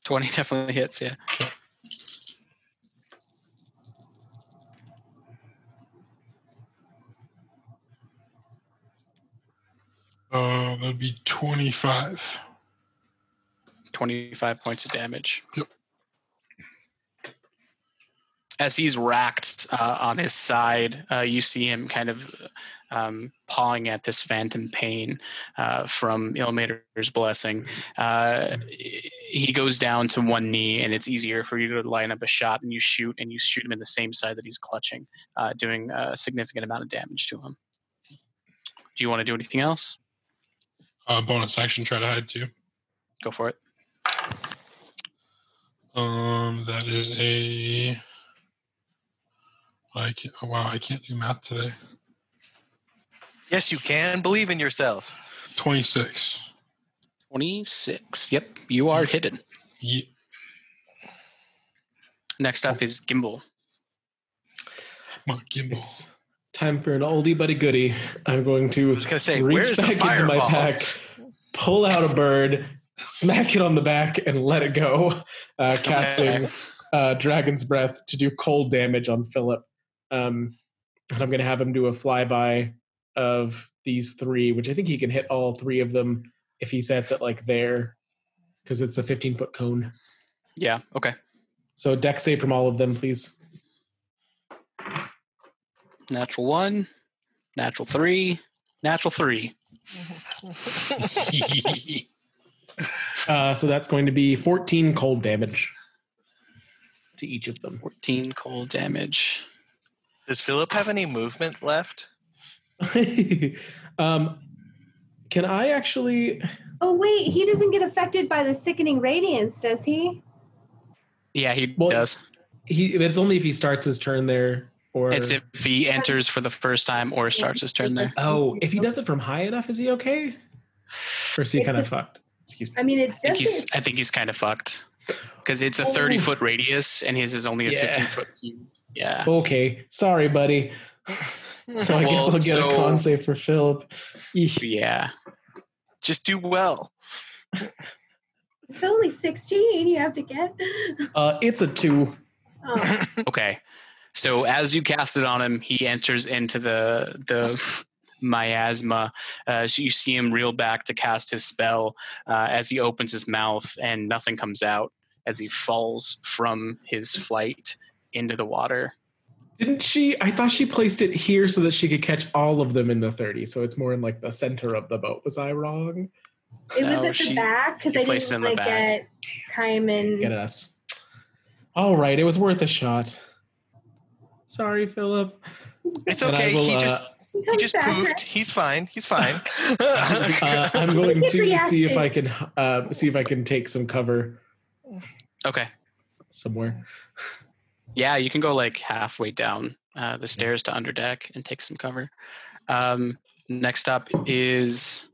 20 definitely hits, yeah. Okay. That'd be 25. 25 points of damage. Yep. As he's racked on his side, you see him kind of pawing at this phantom pain from Ilmater's blessing. He goes down to one knee, and it's easier for you to line up a shot, and you shoot him in the same side that he's clutching, doing a significant amount of damage to him. Do you want to do anything else? Bonus action, try to hide too. Go for it. That is a... I can't do math today. Yes, you can. Believe in yourself. 26. 26. Yep, you are hidden. Yeah. Next up is Gimbal. Come on, Gimbal. It's time for an oldie but a goodie. I'm going to reach back into my pack, pull out a bird, smack it on the back, and let it go, casting Dragon's Breath to do cold damage on Philip. And I'm going to have him do a flyby of these three, which I think he can hit all three of them if he sets it there, because it's a 15-foot cone. Yeah, okay. So deck save from all of them, please. Natural 1, natural 3, natural 3. So that's going to be 14 cold damage to each of them. 14 cold damage. Does Philip have any movement left? Can I actually... Oh, wait. He doesn't get affected by the sickening radiance, does he? Yeah, he does. It's only if he starts his turn there. Or it's if he enters for the first time or starts his turn there. Oh, if he does it from high enough, is he okay? Or is he kind of fucked? Excuse me. I mean, I think he's kind of fucked. Because it's a 30-foot radius, and his is only a 15-foot cube. Yeah. Okay. Sorry, buddy. So I guess I'll get a con save for Philip. Yeah. Just do well. It's only 16 you have to get. It's a 2. Oh. Okay. So as you cast it on him, he enters into the miasma. So you see him reel back to cast his spell as he opens his mouth, and nothing comes out. as he falls from his flight into the water. Didn't she? I thought she placed it here so that she could catch all of them in the 30. So it's more in like the center of the boat. Was I wrong? It was at the back because I didn't want to get Kaim and get us. All right, it was worth a shot. Sorry, Philip. It's okay. He just poofed. He's fine. He's fine. I'm going to see if I can take some cover. Okay. Somewhere. Yeah, you can go like halfway down the stairs to underdeck and take some cover. Next up is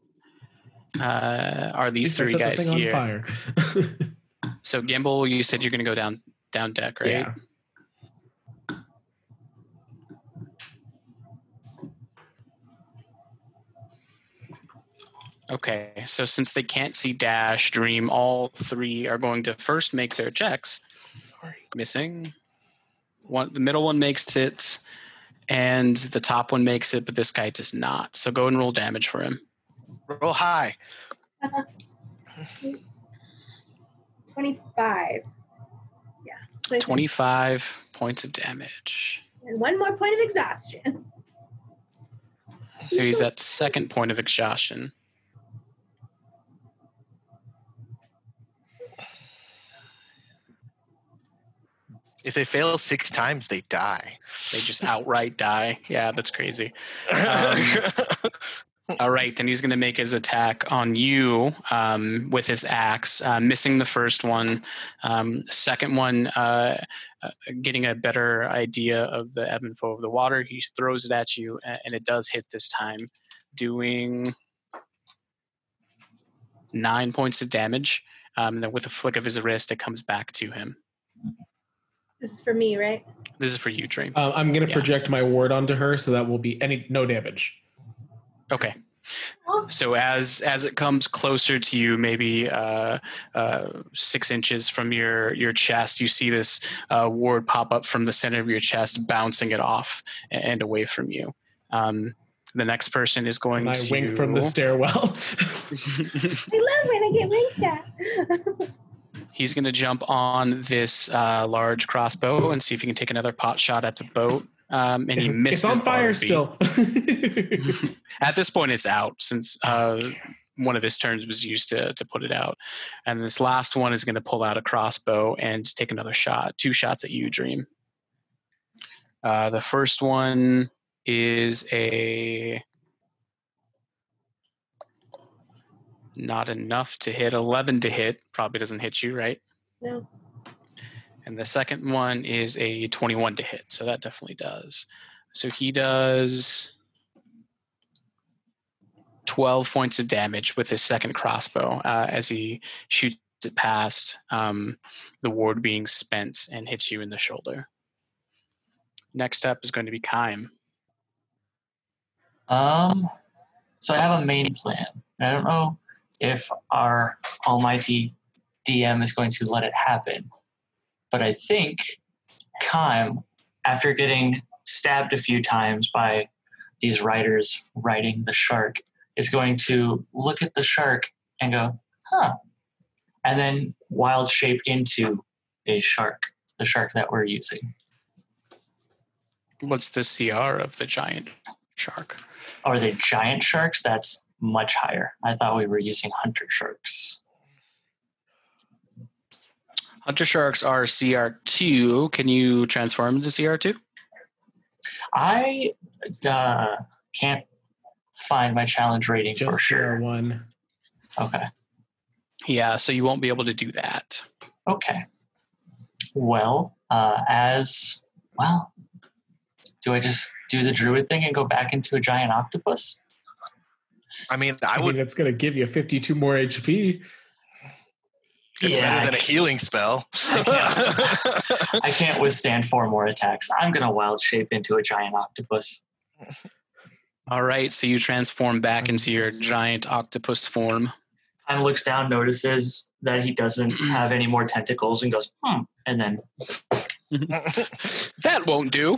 are these three guys here? On fire. So Gimbal, you said you're going to go down deck, right? Yeah. Okay, so since they can't see Dash, Dream, all three are going to first make their checks. Sorry. Missing. One, the middle one makes it, and the top one makes it, but this guy does not. So go and roll damage for him. Roll high. 25. Yeah. 25 points of damage. And one more point of exhaustion. So he's at second point of exhaustion. If they fail 6 times, they die. They just outright die. Yeah, that's crazy. All right, then he's going to make his attack on you with his axe, missing the first one. Second one, getting a better idea of the ebb and flow of the water, he throws it at you, and it does hit this time, doing 9 points of damage. And then with a flick of his wrist, it comes back to him. This is for me, right? This is for you, Dream. I'm going to project my ward onto her, so that will be no damage. Okay. So as it comes closer to you, maybe 6 inches from your chest, you see this ward pop up from the center of your chest, bouncing it off and away from you. The next person is going to... I wink from the stairwell. I love when I get winked at. He's going to jump on this large crossbow and see if he can take another pot shot at the boat. And he missed. It's on fire still. At this point, it's out since one of his turns was used to put it out. And this last one is going to pull out a crossbow and take another shot. 2 shots at you, Dream. The first one is a... Not enough to hit. 11 to hit. Probably doesn't hit you, right? No. And the second one is a 21 to hit. So that definitely does. So he does 12 points of damage with his second crossbow as he shoots it past the ward being spent and hits you in the shoulder. Next up is going to be Kaim. So I have a main plan. I don't know if our almighty DM is going to let it happen. But I think Kaim, after getting stabbed a few times by these riders riding the shark, is going to look at the shark and go, huh. And then wild shape into a shark, the shark that we're using. What's the CR of the giant shark? Are they giant sharks? That's much higher. I thought we were using hunter sharks. Hunter sharks are CR2. Can you transform into CR2? I can't find my challenge rating. Just for sure. CR1. Okay. Yeah, so you won't be able to do that. Okay. Well, do I just do the druid thing and go back into a giant octopus? I mean, that's going to give you 52 more HP. It's better than a healing spell. I can't withstand 4 more attacks. I'm going to wild shape into a giant octopus. All right, so you transform back into your giant octopus form. Kaim looks down, notices that he doesn't have any more tentacles, and goes, and then... That won't do.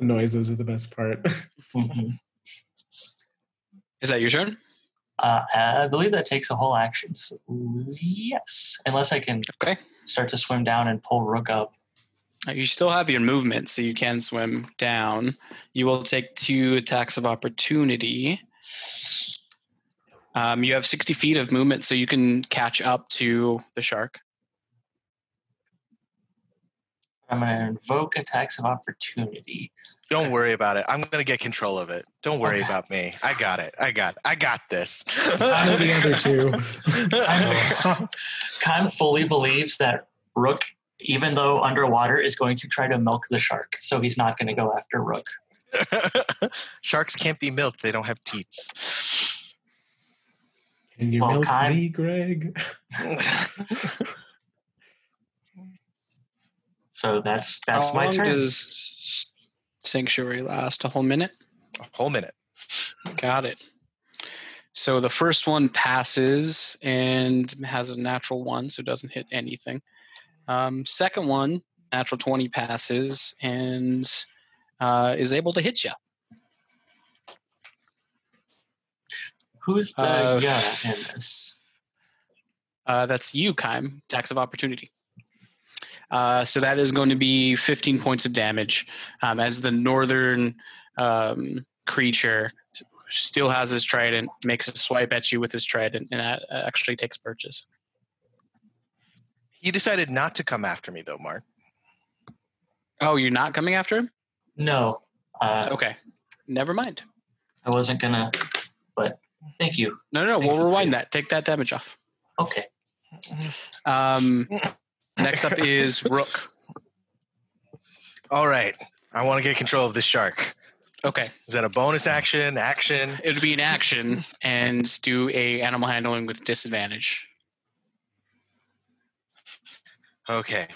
The noises are the best part. Is that your turn? I believe that takes a whole action. So yes, unless I can start to swim down and pull Rook up. You still have your movement, so you can swim down. You will take 2 attacks of opportunity. You have 60 feet of movement, so you can catch up to the shark. I'm going to invoke attacks of opportunity. Don't worry about it. I'm going to get control of it. Don't worry about me. I got it. I got this. I'm the other two. Kaim fully believes that Rook, even though underwater, is going to try to milk the shark. So he's not going to go after Rook. Sharks can't be milked. They don't have teats. Can you milk me, Greg? So that's my turn. How long does Sanctuary last? A whole minute? A whole minute. Got it. So the first one passes and has a natural 1, so it doesn't hit anything. Second one, natural 20, passes and is able to hit you. Who's the in this? That's you, Kaim. Tax of opportunity. So that is going to be 15 points of damage as the northern creature still has his trident, makes a swipe at you with his trident, and actually takes purchase. You decided not to come after me, though, Mark. Oh, you're not coming after him? No. Okay. Never mind. I wasn't going to, but thank you. No, we'll rewind that. Take that damage off. Okay. Next up is Rook. All right. I want to get control of this shark. Okay. Is that a bonus action? Action? It would be an action and do a animal handling with disadvantage. Okay.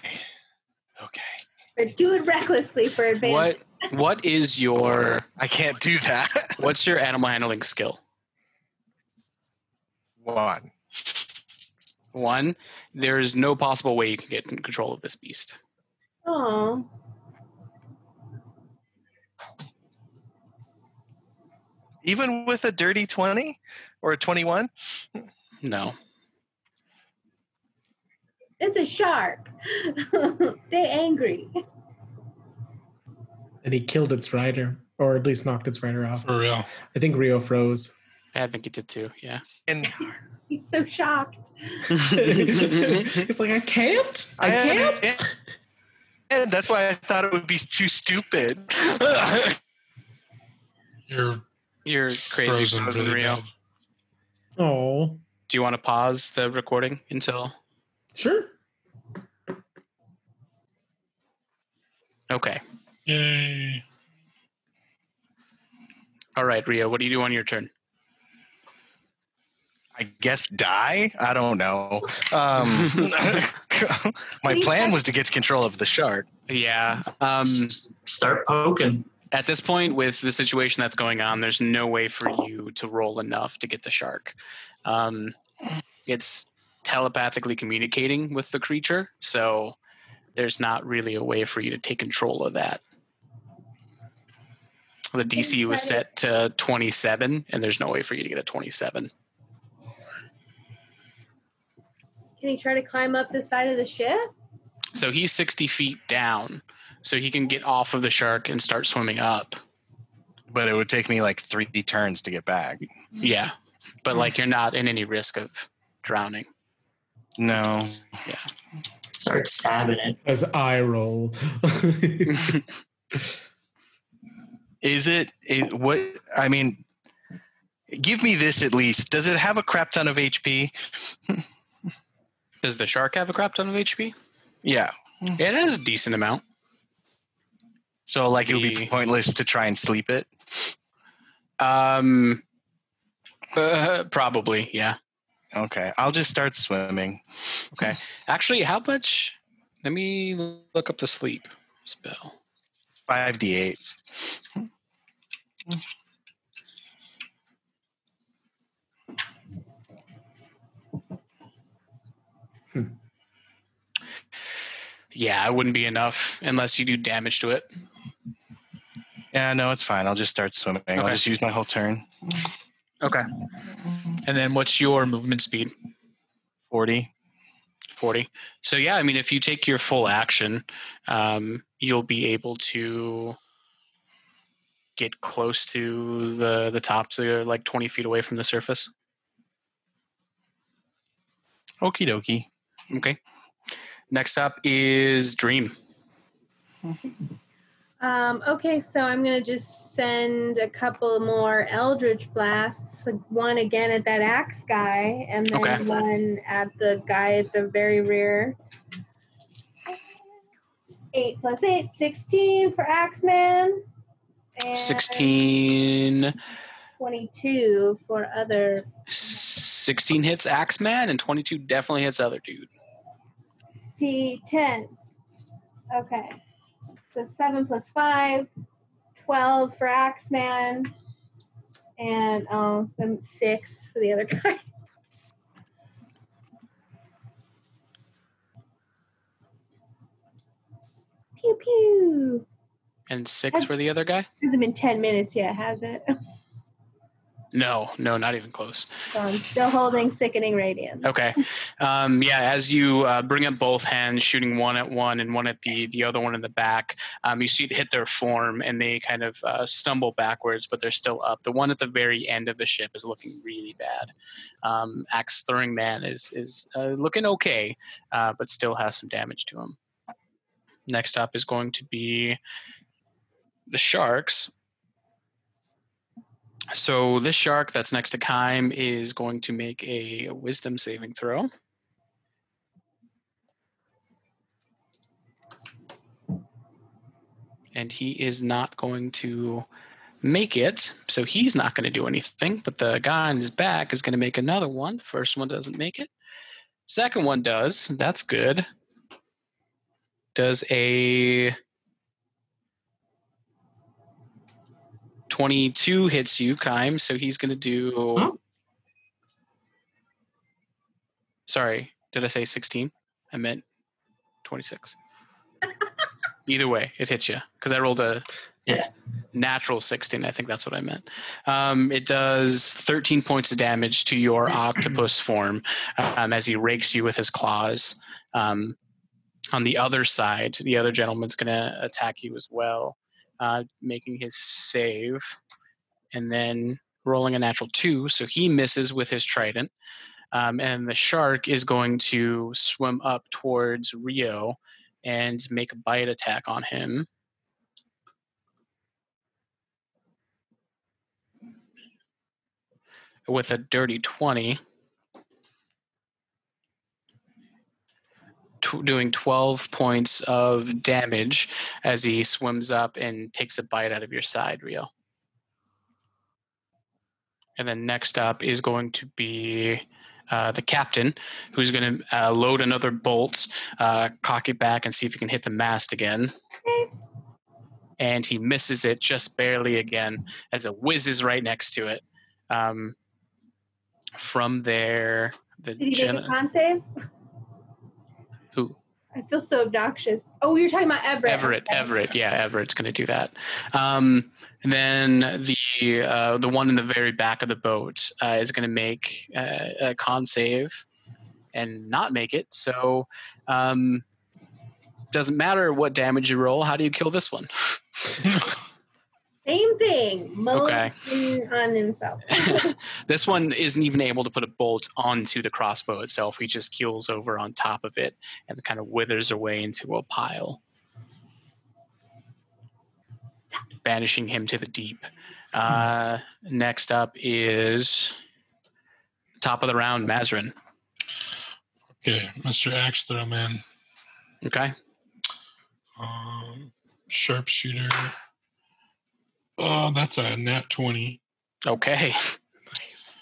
But do it recklessly for advantage. What is your... I can't do that. What's your animal handling skill? 1. There is no possible way you can get in control of this beast. Oh. Even with a dirty 20 or a 21? No. It's a shark. Stay angry. And he killed its rider, or at least knocked its rider off. For real. I think Rio froze. I think he did too, yeah. And... He's so shocked. He's like, I can't. And that's why I thought it would be too stupid. You're crazy, frozen Rio. Oh. Do you want to pause the recording until? Sure. Okay. Yay. All right, Rio. What do you do on your turn? I guess die? I don't know. My plan was to get control of the shark. Yeah. Start poking. At this point, with the situation that's going on, there's no way for you to roll enough to get the shark. It's telepathically communicating with the creature, so there's not really a way for you to take control of that. The DC was set to 27, and there's no way for you to get a 27. Can he try to climb up the side of the ship? So he's 60 feet down, so he can get off of the shark and start swimming up. But it would take me like 3 turns to get back. Yeah, but like you're not in any risk of drowning. No. Yeah. Start stabbing it. As I roll. Give me this at least. Does it have a crap ton of HP? Does the shark have a crap ton of HP? Yeah. It has a decent amount. So, it would be pointless to try and sleep it? Probably, yeah. Okay. I'll just start swimming. Okay. Actually, how much? Let me look up the sleep spell. 5d8. Yeah, it wouldn't be enough unless you do damage to it. Yeah, no, it's fine. I'll just start swimming. Okay. I'll just use my whole turn. Okay. And then what's your movement speed? 40. So yeah, I mean, if you take your full action, you'll be able to get close to the top, so you're like 20 feet away from the surface. Okie dokie. Okay. Next up is Dream. Okay, so I'm going to just send a couple more Eldritch Blasts. One again at that axe guy, and then one at the guy at the very rear. 8 plus 8, 16 for Axeman. 16. 22 for other. 16 hits Axeman, and 22 definitely hits other dude. D10s. Okay. So 7 plus 5, 12 for Axeman, and 6 for the other guy. Pew pew. And 6 for the other guy? Hasn't been 10 minutes yet, has it? No, not even close. So I'm still holding Sickening Radiant. Okay. As you bring up both hands, shooting one at one and one at the other one in the back, you see it hit their form, and they kind of stumble backwards, but they're still up. The one at the very end of the ship is looking really bad. Axe Throwing Man is looking okay, but still has some damage to him. Next up is going to be the sharks. So this shark that's next to Kaim is going to make a wisdom saving throw. And he is not going to make it, so he's not going to do anything. But the guy on his back is going to make another one. The first one doesn't make it. Second one does. That's good. Does a 22 hits you, Kaim, so he's going to do... Huh? Sorry, did I say 16? I meant 26. Either way, it hits you, because I rolled a natural 16. I think that's what I meant. It does 13 points of damage to your octopus form as he rakes you with his claws. On the other side, the other gentleman's going to attack you as well. Making his save, and then rolling a natural 2, so he misses with his trident. And the shark is going to swim up towards Rio and make a bite attack on him. With a dirty 20. Doing 12 points of damage as he swims up and takes a bite out of your side, Rio. And then next up is going to be the captain, who's going to load another bolt, cock it back, and see if he can hit the mast again. And he misses it just barely again as it whizzes right next to it. From there... Did he get a con save? Who? I feel so obnoxious. Oh, you're talking about Everett. Everett. Yeah, Everett's going to do that. And then the one in the very back of the boat is going to make a con save and not make it. So doesn't matter what damage you roll. How do you kill this one? Same thing. On himself. This one isn't even able to put a bolt onto the crossbow itself. He just keels over on top of it and kind of withers away into a pile, banishing him to the deep. Next up is top of the round, Mazarin. Okay, Mr. Axe Throw Man. Okay. Sharpshooter. Oh, that's a nat 20. Okay. Nice.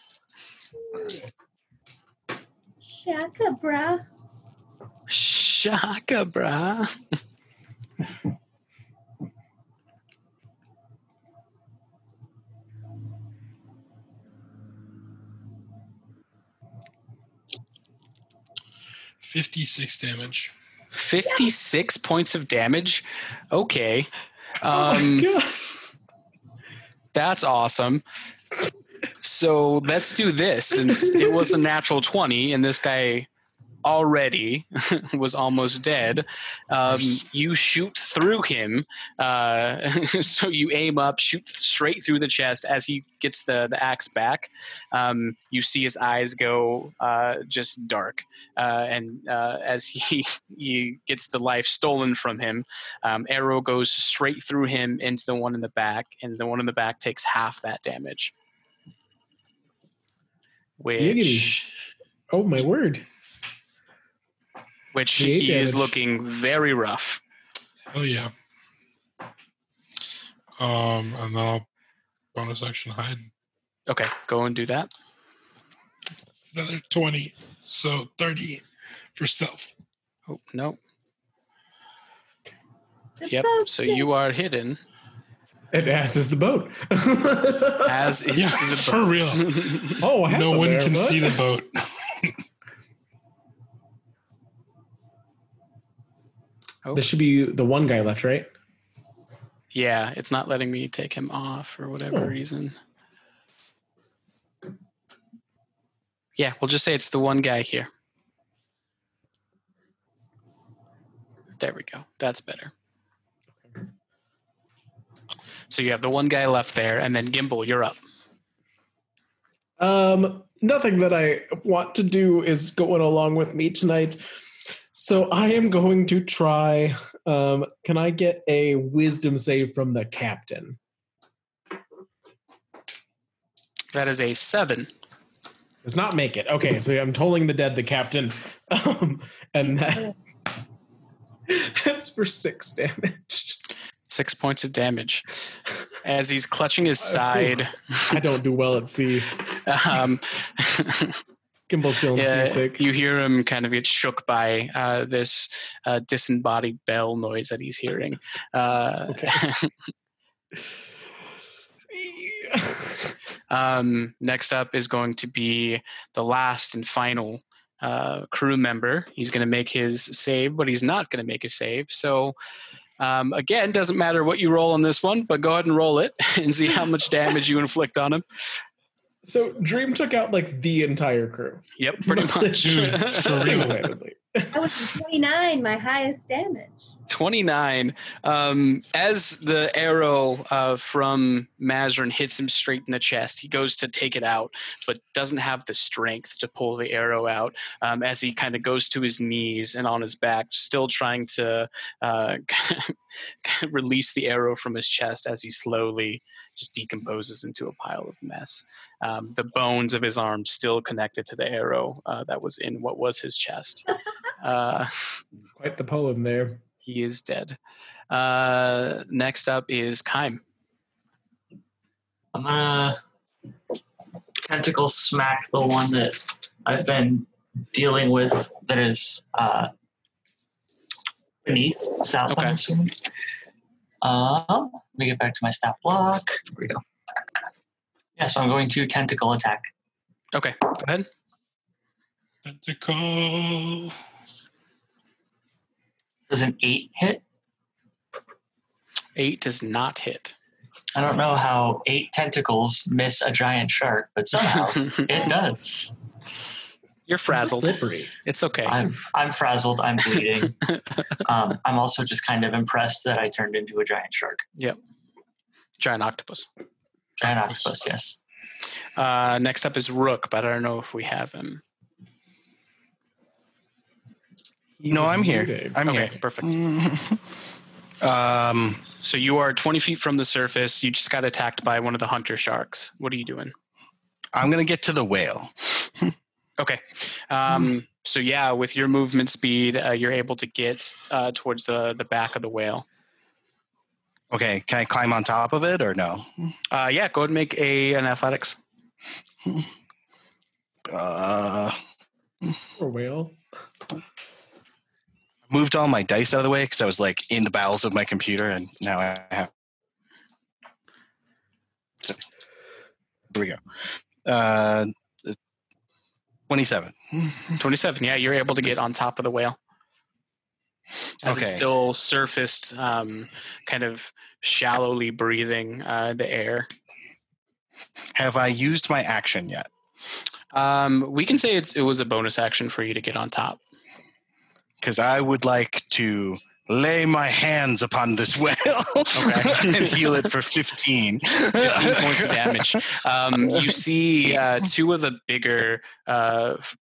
Shaka, brah. Shaka, brah. Fifty-six points of damage? Okay. Oh my God. That's awesome. So let's do this, since it was a natural 20 and this guy already was almost dead. You shoot through him. So you aim up, shoot straight through the chest as he gets the axe back. You see his eyes go just dark. And as he gets the life stolen from him, arrow goes straight through him into the one in the back, and the one in the back takes half that damage. Which... Oh, my word. Which he is looking very rough. Oh, yeah. And then I'll bonus action hide. Okay, go and do that. Another 20, so 30 for stealth. Oh, no. Yep, so you are hidden. And as is the boat. As is the boat. For real. Oh, no one can see the boat. Oh. There should be the one guy left, right? Yeah, it's not letting me take him off for whatever reason. Yeah, we'll just say it's the one guy here. There we go. That's better. So you have the one guy left there, and then Gimbal, you're up. Nothing that I want to do is going along with me tonight. So I am going to try, can I get a wisdom save from the captain? That is a 7. Does not make it. Okay, so I'm tolling the dead, the captain. And that's for 6 damage. 6 points of damage. As he's clutching his side. I don't do well at sea. Gimbal's going seasick. You hear him kind of get shook by this disembodied bell noise that he's hearing. Next up is going to be the last and final crew member. He's going to make his save, but he's not going to make a save. So, again, doesn't matter what you roll on this one, but go ahead and roll it and see how much damage you inflict on him. So Dream took out like the entire crew. Yep, pretty much. That was 29, my highest damage. 29. As the arrow from Mazarin hits him straight in the chest, he goes to take it out, but doesn't have the strength to pull the arrow out as he kind of goes to his knees and on his back, still trying to release the arrow from his chest as he slowly just decomposes into a pile of mess. The bones of his arm still connected to the arrow that was in what was his chest. Quite the poem there. He is dead. Next up is Kaim. I'm gonna tentacle smack the one that I've been dealing with that is beneath, south, I'm assuming. Let me get back to my stat block. Here we go. Yeah, so I'm going to tentacle attack. Okay, go ahead. Tentacle. Does an 8 hit? 8 does not hit. I don't know how 8 tentacles miss a giant shark, but somehow it does. You're frazzled. It's okay. I'm frazzled. I'm bleeding. I'm also just kind of impressed that I turned into a giant shark. Yep. Giant octopus. Giant octopus, yes. Next up is Rook, but I don't know if we have him. No, I'm here. Okay, perfect. So you are 20 feet from the surface. You just got attacked by one of the hunter sharks. What are you doing? I'm going to get to the whale. Okay. So yeah, with your movement speed, you're able to get towards the back of the whale. Okay. Can I climb on top of it or no? Yeah, go ahead and make an athletics. Or whale. Moved all my dice out of the way because I was like in the bowels of my computer, and now I have. So, here we go. 27. 27. Yeah, you're able to get on top of the whale. As it's still surfaced, kind of shallowly breathing the air. Have I used my action yet? We can say it was a bonus action for you to get on top. Because I would like to lay my hands upon this whale and heal it for 15. 15 points of damage. You see two of the bigger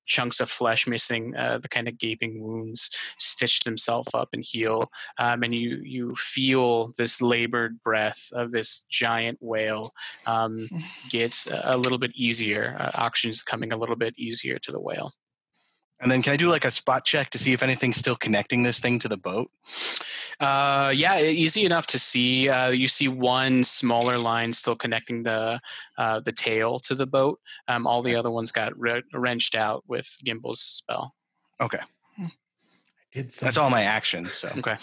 chunks of flesh missing, the kind of gaping wounds, stitch themselves up and heal. And you feel this labored breath of this giant whale gets a little bit easier. Oxygen's coming a little bit easier to the whale. And then can I do like a spot check to see if anything's still connecting this thing to the boat? Yeah, easy enough to see. You see one smaller line still connecting the tail to the boat. All the other ones got wrenched out with Gimbal's spell. Okay. That's all my actions. So. Okay.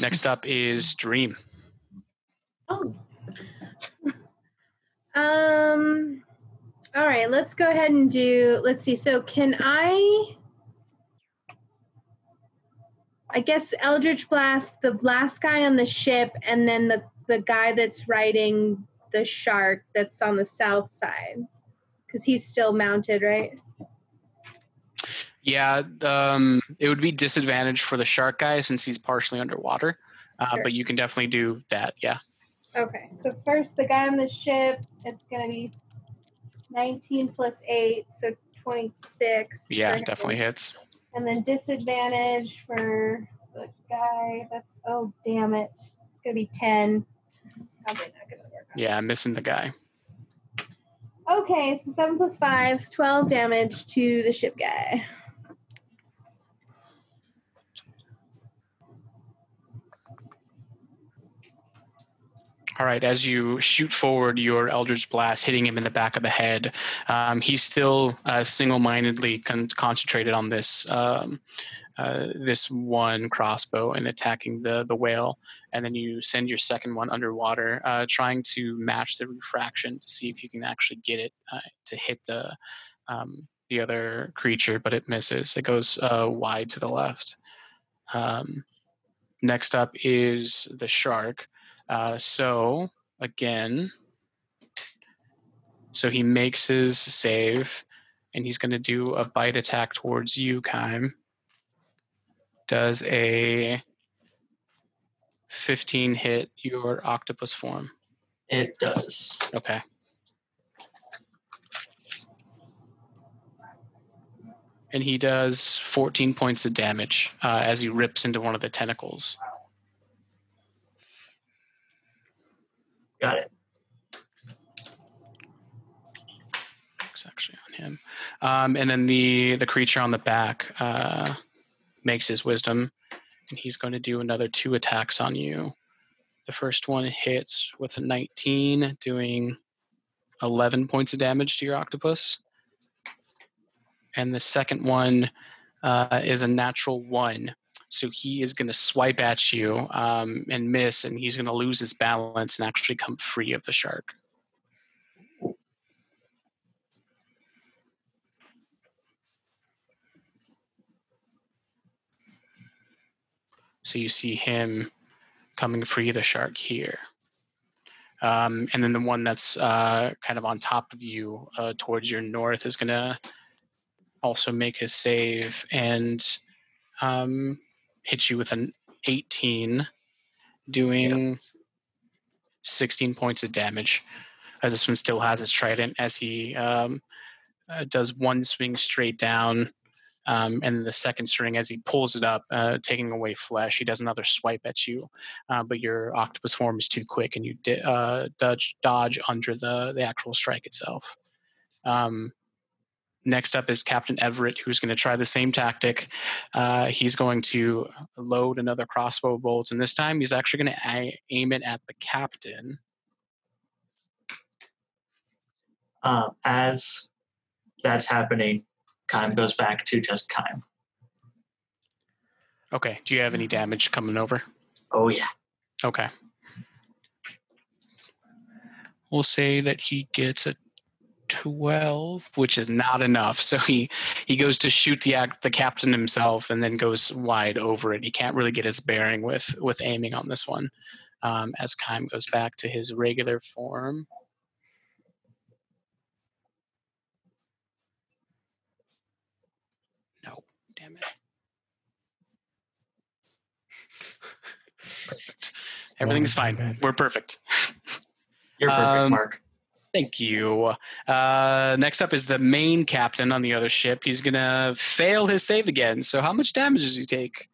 Next up is Dream. Oh. All right, let's go ahead and let's see. So can I guess Eldritch Blast, the last guy on the ship, and then the guy that's riding the shark that's on the south side, because he's still mounted, right? Yeah, it would be disadvantage for the shark guy since he's partially underwater, sure. But you can definitely do that, yeah. Okay, so first the guy on the ship, it's going to be 19 plus 8, so 26. Yeah, definitely hits. And then disadvantage for the guy. That's, oh, damn it. It's going to be 10. Probably not going to work out. Yeah, I'm missing the guy. Okay, so 7 plus 5, 12 damage to the ship guy. All right, as you shoot forward your Eldritch Blast, hitting him in the back of the head, he's still single-mindedly concentrated on this this one crossbow and attacking the whale. And then you send your second one underwater, trying to match the refraction to see if you can actually get it to hit the other creature, but it misses. It goes wide to the left. Next up is the shark. So he makes his save, and he's going to do a bite attack towards you, Kaim. Does a 15 hit your octopus form? It does. Okay. And he does 14 points of damage as he rips into one of the tentacles. Got it. It's actually on him. And then the creature on the back makes his wisdom, and he's going to do another 2 attacks on you. The first one hits with a 19, doing 11 points of damage to your octopus. And the second one is a natural 1. So he is going to swipe at you and miss, and he's going to lose his balance and actually come free of the shark. So you see him coming free of the shark here. And then the one that's kind of on top of you towards your north is going to also make his save and hit you with an 18, doing 16 points of damage, as this one still has his trident, as he does one swing straight down, and the second string, as he pulls it up, taking away flesh, he does another swipe at you, but your octopus form is too quick, and you dodge under the actual strike itself. Next up is Captain Everett, who's going to try the same tactic. He's going to load another crossbow bolt, and this time he's actually going to aim it at the captain. As that's happening, Kaim goes back to just Kaim. Okay. Do you have any damage coming over? Oh, yeah. Okay. We'll say that he gets a 12, which is not enough. So he goes to shoot the captain himself, and then goes wide over it. He can't really get his bearing with aiming on this one. As Kaim goes back to his regular form, damn it. Perfect. Everything's fine. We're perfect. You're perfect, Mark. Thank you. Next up is the main captain on the other ship. He's going to fail his save again. So how much damage does he take?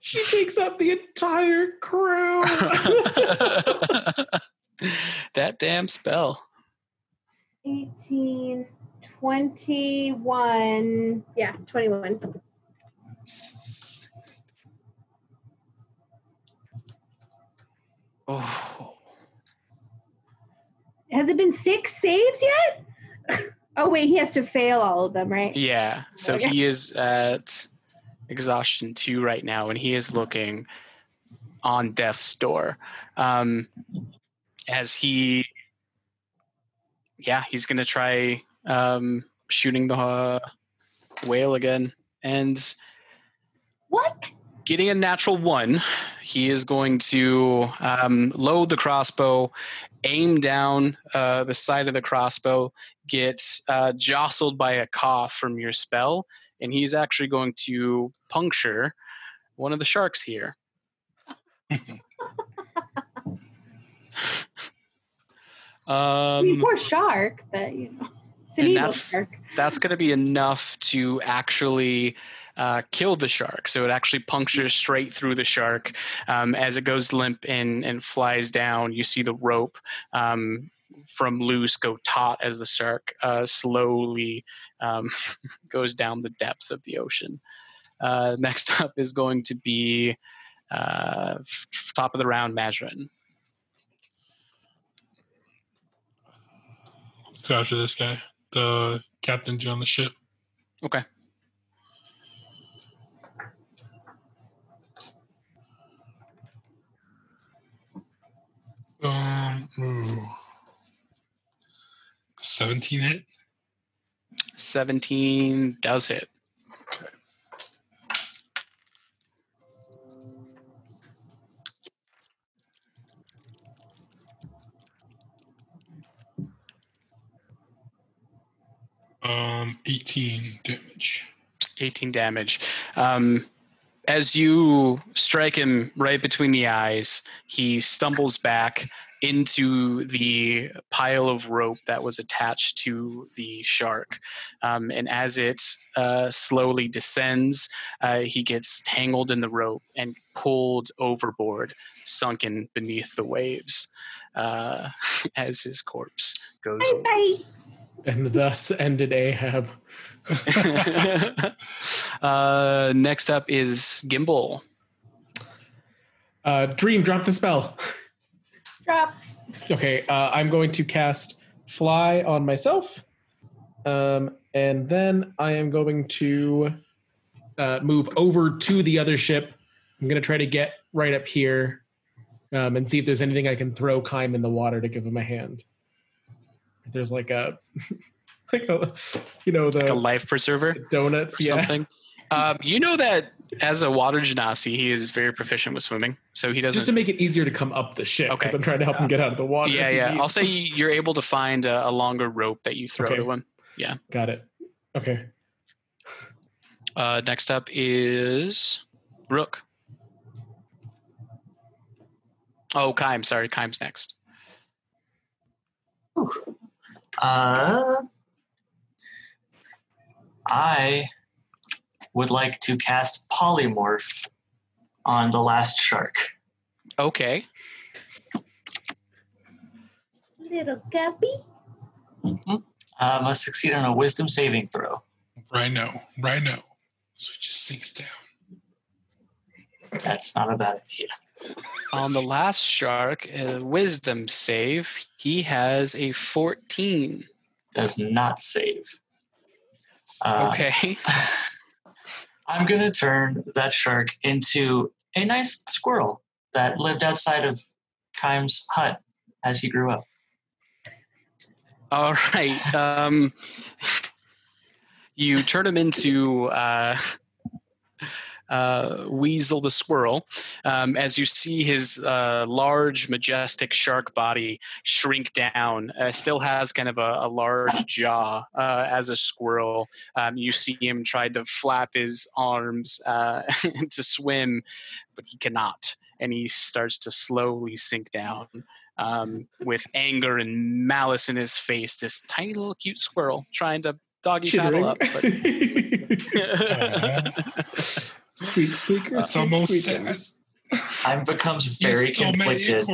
She takes up the entire crew. That damn spell. 18, 21. Yeah, 21. Oh. Has it been 6 saves yet? Oh, wait, he has to fail all of them, right? Yeah, so okay. He is at exhaustion 2 right now, and he is looking on death's door. He's going to try shooting the whale again. And what? Getting a natural 1, he is going to load the crossbow, aim down the side of the crossbow, get jostled by a cough from your spell, and he's actually going to puncture one of the sharks here. Poor shark, but you know, it's an evil shark. That's going to be enough to actually kill the shark. So it actually punctures straight through the shark. As it goes limp and flies down, you see the rope from loose go taut as the shark slowly goes down the depths of the ocean. Next up is going to be top of the round, Mazarin. Let's go after this guy. The captain's on the ship. Okay. Ooh. 17 hit? 17 does hit. Okay. Eighteen damage. As you strike him right between the eyes, he stumbles back into the pile of rope that was attached to the shark. And as it slowly descends, he gets tangled in the rope and pulled overboard, sunken beneath the waves as his corpse goes over. Bye. And thus ended Ahab. Next up is Gimbal. Dream, drop the spell. Drop. Okay, I'm going to cast Fly on myself. And then I am going to move over to the other ship. I'm going to try to get right up here and see if there's anything I can throw Kaim in the water to give him a hand. If there's like a... like a life preserver, donuts, or something. That as a water genasi, he is very proficient with swimming, so he doesn't. Just to make it easier to come up the ship, because I'm trying to help him get out of the water. Yeah. I'll say you're able to find a longer rope that you throw to him. Yeah, got it. Okay. Next up is Rook. Oh, Kaim. Sorry, Kaim's next. I would like to cast Polymorph on the last shark. Okay. Little guppy. Mm-hmm. Must succeed on a wisdom saving throw. Rhino. So it just sinks down. That's not a bad idea. On the last shark, a wisdom save. He has a 14. Does not save. Okay. I'm going to turn that shark into a nice squirrel that lived outside of Kaim's hut as he grew up. All right. You turn him into Weasel the squirrel, as you see his large, majestic shark body shrink down. Still has kind of a large jaw as a squirrel. You see him try to flap his arms to swim, but he cannot. And he starts to slowly sink down with anger and malice in his face. This tiny little cute squirrel trying to doggy paddle up. But... squeak, squeak, it's almost squeak. I becomes very conflicted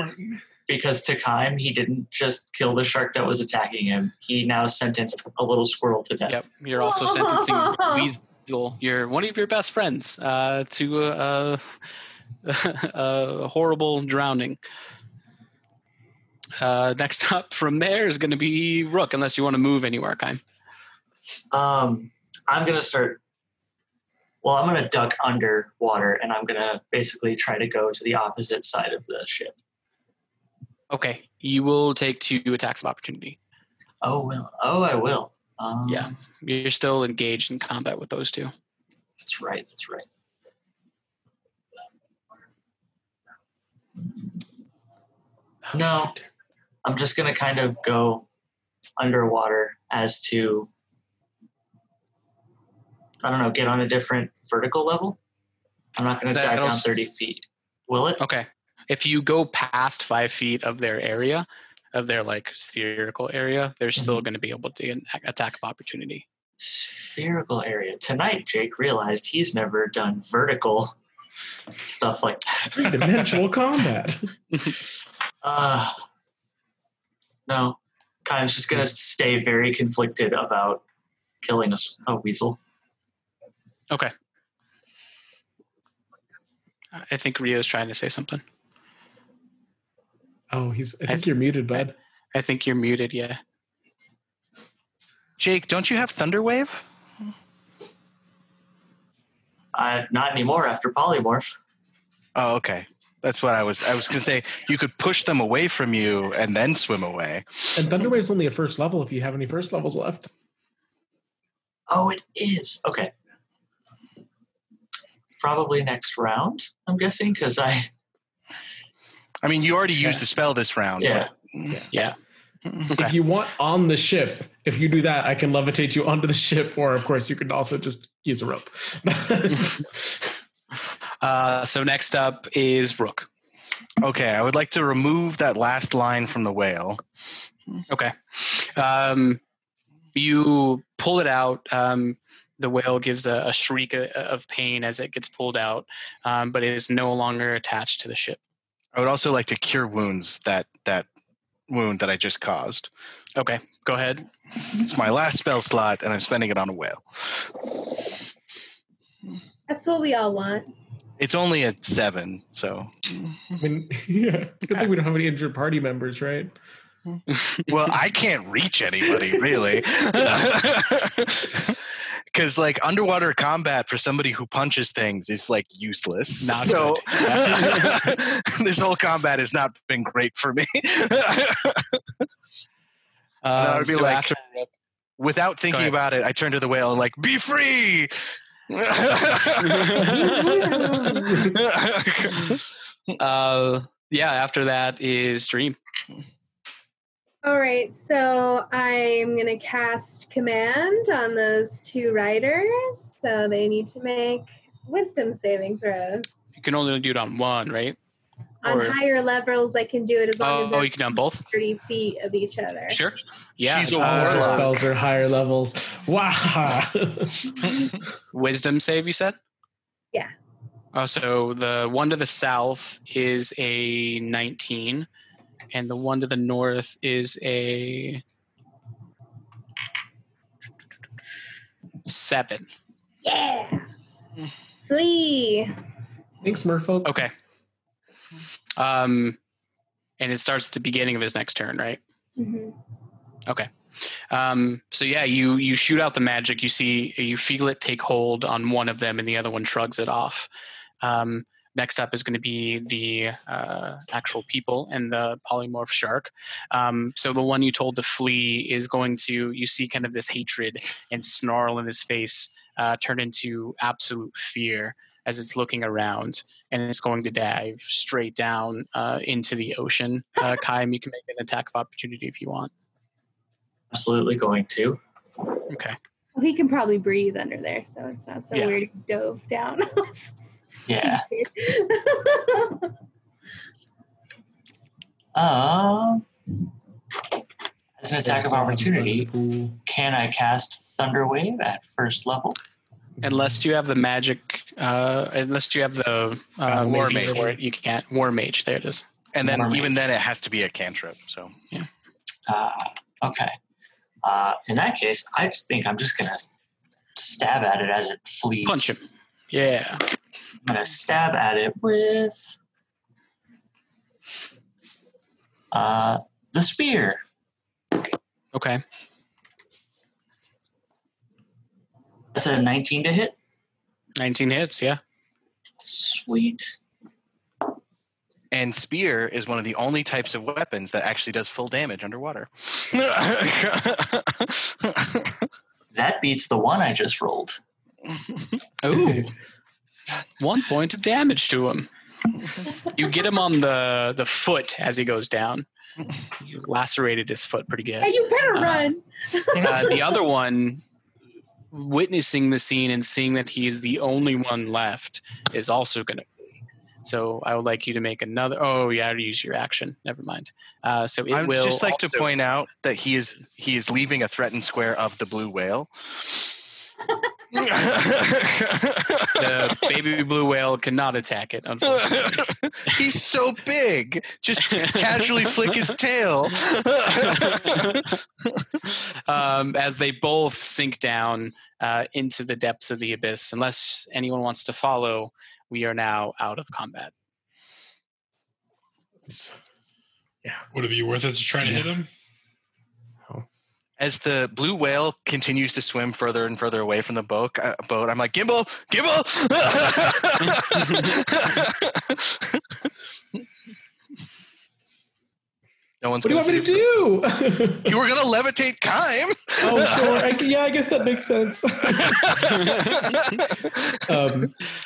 because to Kaim, he didn't just kill the shark that was attacking him. He now sentenced a little squirrel to death. Yep, you're also sentencing Weasel, you're one of your best friends, to... horrible drowning. Next up from there is going to be Rook, unless you want to move anywhere, Kaim. I'm going to start... Well, I'm going to duck underwater, and I'm going to basically try to go to the opposite side of the ship. Okay. You will take 2 attacks of opportunity. I will. Yeah. You're still engaged in combat with those 2. That's right. No, I'm just going to kind of go underwater as to, I don't know, get on a different vertical level. I'm not going to dive down 30 feet. Will it? Okay. If you go past 5 feet of their area, of their like spherical area, they're still going to be able to get an attack of opportunity. Spherical area. Tonight, Jake realized he's never done vertical stuff like that. Dimensional combat. No. Kaim's just going to stay very conflicted about killing a weasel. Okay. I think Rio's trying to say something. Oh, you're muted, bud. I think you're muted, yeah. Jake, don't you have Thunderwave? Not anymore after Polymorph. Oh, okay. That's what I was going to say. You could push them away from you and then swim away. And Thunderwave's only a first level if you have any first levels left. Oh, it is. Okay. Probably next round, I'm guessing, because I mean, you already used the spell this round. Yeah. Yeah. Okay. If you want on the ship, if you do that, I can levitate you onto the ship, or of course you could also just use a rope. So next up is Rook. Okay, I would like to remove that last line from the whale. Okay. You pull it out. The whale gives a shriek of pain as it gets pulled out, but it is no longer attached to the ship. I would also like to cure wounds that wound that I just caused. Okay, go ahead. It's my last spell slot, and I'm spending it on a whale. That's what we all want. It's only at 7, so. I mean, yeah. Good thing we don't have any injured party members, right? Well, I can't reach anybody, really. Because, like, underwater combat for somebody who punches things is, like, useless. Not so this whole combat has not been great for me. I would be so like, without thinking about it, I turn to the whale and, like, be free! After that is Dream. All right, so I'm going to cast Command on those 2 riders, so they need to make wisdom saving throws. You can only do it on one, right? On higher levels, I can do it as long as you can on both? 30 feet of each other. Sure. Yeah. She's a warlock. Spells are higher levels. Wow. Wisdom save, you said? Yeah. Oh, so the one to the south is a 19, and the one to the north is a 7. Yeah. Flee. Thanks, Merfolk. Okay. And it starts at the beginning of his next turn, right? Mm-hmm. Okay. So yeah, you shoot out the magic. You feel it take hold on one of them, and the other one shrugs it off. Next up is going to be the actual people and the polymorph shark. So the one you told to flee is going to, you see kind of this hatred and snarl in his face turn into absolute fear as it's looking around, and it's going to dive straight down into the ocean. Kaim, you can make an attack of opportunity if you want. Absolutely going to. Okay. Well, he can probably breathe under there, so it's not so weird if he dove down. Yeah. As an attack of opportunity, can I cast Thunder Wave at first level? Unless you have the magic, unless you have the War Mage for it, you can't. War Mage, there it is. And then even then, it has to be a cantrip. So yeah. Okay. In that case, I think I'm just gonna stab at it as it flees. Punch him. Yeah. I'm gonna stab at it with the spear. Okay. That's a 19 to hit. 19 hits, yeah. Sweet. And spear is one of the only types of weapons that actually does full damage underwater. That beats the one I just rolled. Ooh. 1 point of damage to him. You get him on the foot as he goes down. You lacerated his foot pretty good. Hey, you better run. The other one, witnessing the scene and seeing that he is the only one left, is also going to be. So I would like you to make another. Oh, yeah, I already used your action. Never mind. So it I will. I'd just like to point out that he is leaving a threatened square of the blue whale. The baby blue whale cannot attack it, unfortunately. He's so big. Just casually flick his tail. As they both sink down into the depths of the abyss. Unless anyone wants to follow, we are now out of combat. Yeah. Would it be worth it to try to hit him? As the blue whale continues to swim further and further away from the boat, I'm like, Gimbal! No one's. What do you want me to do? You were going to levitate Kaim. Oh, sure. I guess that makes sense.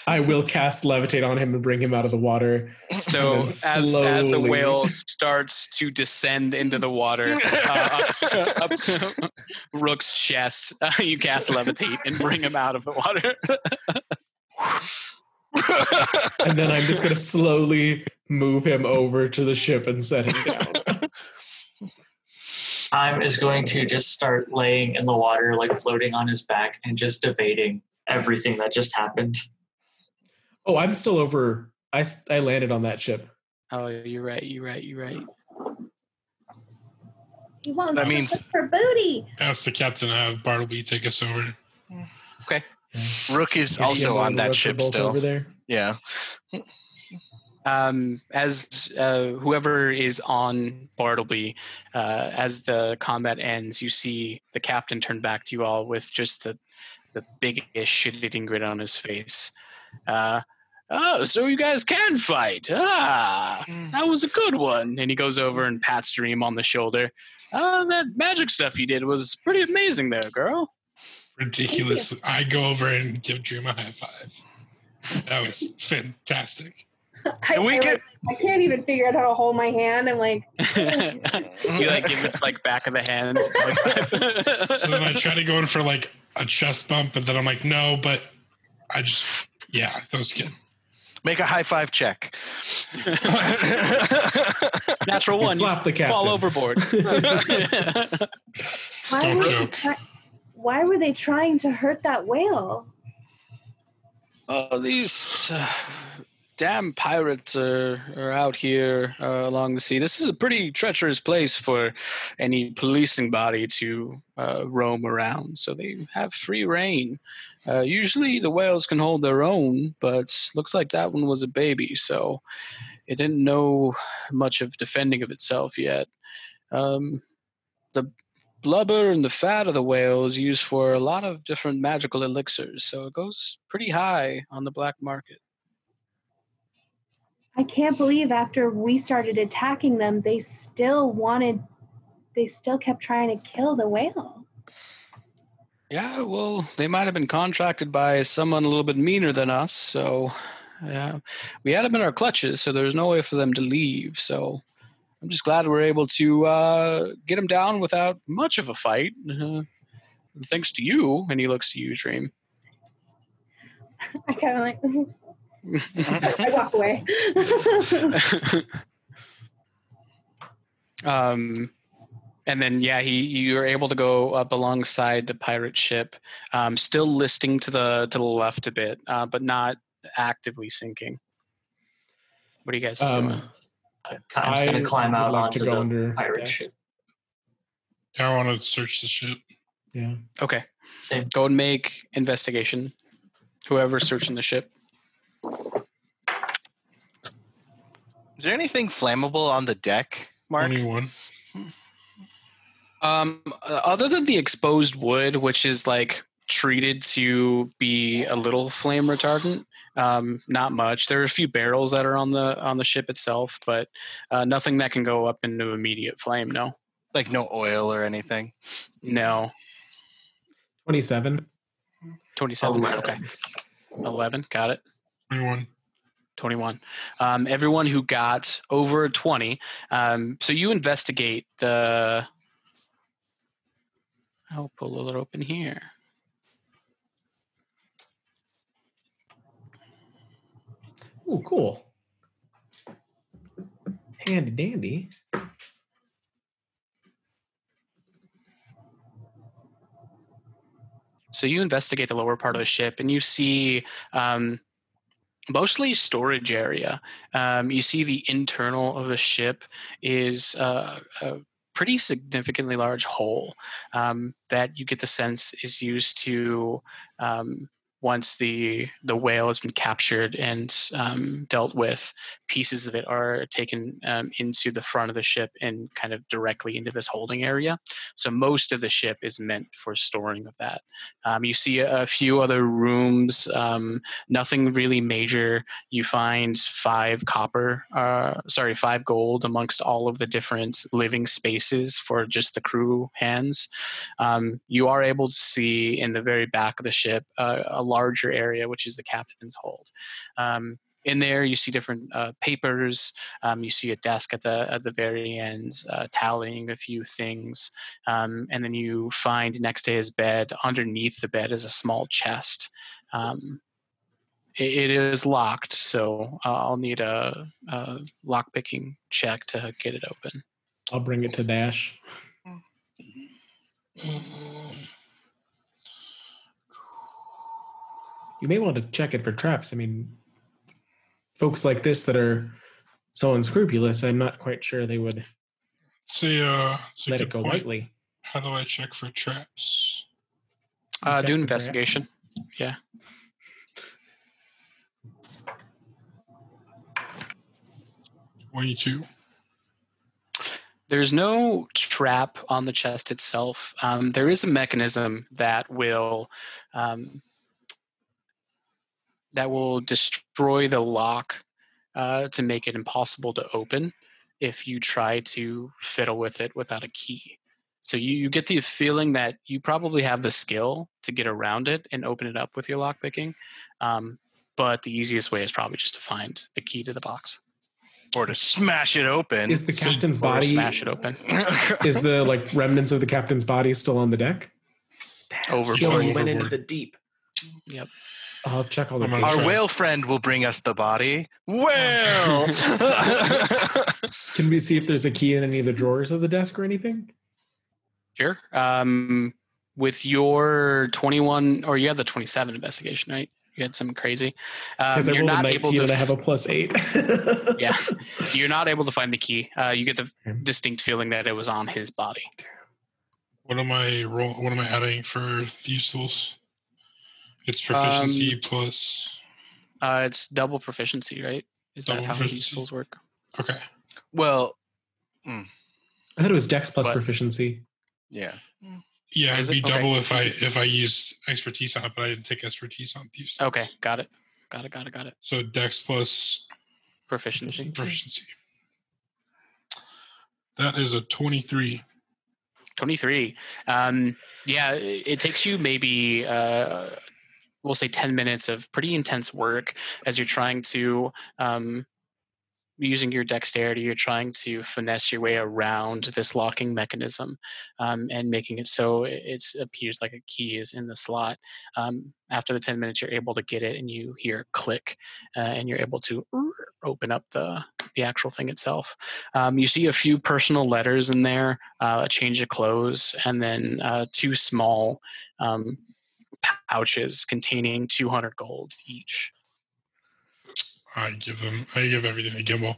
I will cast levitate on him and bring him out of the water. So as the whale starts to descend into the water, up to Rook's chest, you cast levitate and bring him out of the water. And then I'm just going to slowly move him over to the ship and set him down. I'm is going to just start laying in the water, like floating on his back, and just debating everything that just happened. Oh, I'm still over. I landed on that ship. Oh, you're right. You won't that means for booty. Ask the captain to have Bartleby take us over. Okay. Rook is also on that ship still. Over there? Yeah. As whoever is on Bartleby, as the combat ends, you see the captain turn back to you all with just the biggest shit-eating grin on his face. Oh, so you guys can fight. Ah, that was a good one. And he goes over and pats Dream on the shoulder. That magic stuff you did was pretty amazing there, girl. Ridiculous. I go over and give Dream a high five. That was fantastic. I can't even figure out how to hold my hand. I'm like... You like give it like back of the hand. So then I try to go in for like a chest bump, and then I'm like, no, but I just... Yeah, that was good. Make a high five check. Natural one. Slap the captain. Fall overboard. Don't joke. Why were they trying to hurt that whale? These damn pirates are out here along the sea. This is a pretty treacherous place for any policing body to roam around, so they have free reign. Usually the whales can hold their own, but looks like that one was a baby, so it didn't know much of defending of itself yet. The blubber and the fat of the whale is used for a lot of different magical elixirs, so it goes pretty high on the black market. I can't believe after we started attacking them, they still kept trying to kill the whale. Yeah, well, they might have been contracted by someone a little bit meaner than us, so yeah, we had them in our clutches, so there was no way for them to leave. So I'm just glad we were able to get them down without much of a fight. Thanks to you, and he looks to you, Dream. I kind of like... I walk away. And then, yeah, you're able to go up alongside the pirate ship, still listing to the left a bit, but not actively sinking. What are you guys doing? I'm just going to climb out onto the pirate ship. Yeah, I want to search the ship. Yeah. Okay. Same. Go and make investigation. Whoever's searching the ship. Is there anything flammable on the deck, Mark? Only one. Other than the exposed wood, which is like treated to be a little flame retardant, not much. There are a few barrels that are on the ship itself, but nothing that can go up into immediate flame. No, like no oil or anything. No. 27. 27. 11. Okay. 11. Got it. 21. 21. Everyone who got over 20. So you investigate the. I'll pull a little open here. Oh, cool. Handy dandy. So you investigate the lower part of the ship, and you see mostly storage area. You see the internal of the ship is a pretty significantly large hole that you get the sense is used to once the whale has been captured and dealt with, pieces of it are taken into the front of the ship and kind of directly into this holding area. So most of the ship is meant for storing of that. You see a few other rooms, nothing really major. You find 5 gold amongst all of the different living spaces for just the crew hands. You are able to see in the very back of the ship a larger area, which is the captain's hold. In there, you see different papers. You see a desk at the very end, tallying a few things. And then you find next to his bed, underneath the bed, is a small chest. It is locked, so I'll need a lockpicking check to get it open. I'll bring it to Dash. You may want to check it for traps. I mean, folks like this that are so unscrupulous, I'm not quite sure they would let it go lightly. How do I check for traps? Do an investigation. Yeah. Way 2. There's no trap on the chest itself. There is a mechanism that will... that will destroy the lock to make it impossible to open if you try to fiddle with it without a key. So you get the feeling that you probably have the skill to get around it and open it up with your lockpicking, but the easiest way is probably just to find the key to the box. Or to smash it open. Is the captain's body... smash it open. Is the remnants of the captain's body still on the deck? Overboard. Went into the deep. Yep. I'll check all the pictures. Our whale friend will bring us the body. Whale! Can we see if there's a key in any of the drawers of the desk or anything? Sure. With your 21, or you had the 27 investigation, right? You had something crazy. You're not able to have a +8. Yeah. You're not able to find the key. You get the distinct feeling that it was on his body. What am I adding for thieves' tools? It's proficiency plus... it's double proficiency, right? Is that how these tools work? Okay. Well... I thought it was dex plus proficiency. Yeah. Yeah, it'd be double if I used expertise on it, but I didn't take expertise on these tools. Okay, got it. So dex plus... Proficiency. That is a 23. 23. Yeah, it takes you maybe, we'll say 10 minutes of pretty intense work as you're trying to, using your dexterity, you're trying to finesse your way around this locking mechanism, and making it so it appears like a key is in the slot. After the 10 minutes, you're able to get it and you hear a click, and you're able to open up the actual thing itself. You see a few personal letters in there, a change of clothes, and then two small pouches containing 200 gold each. I give everything to Gimbal.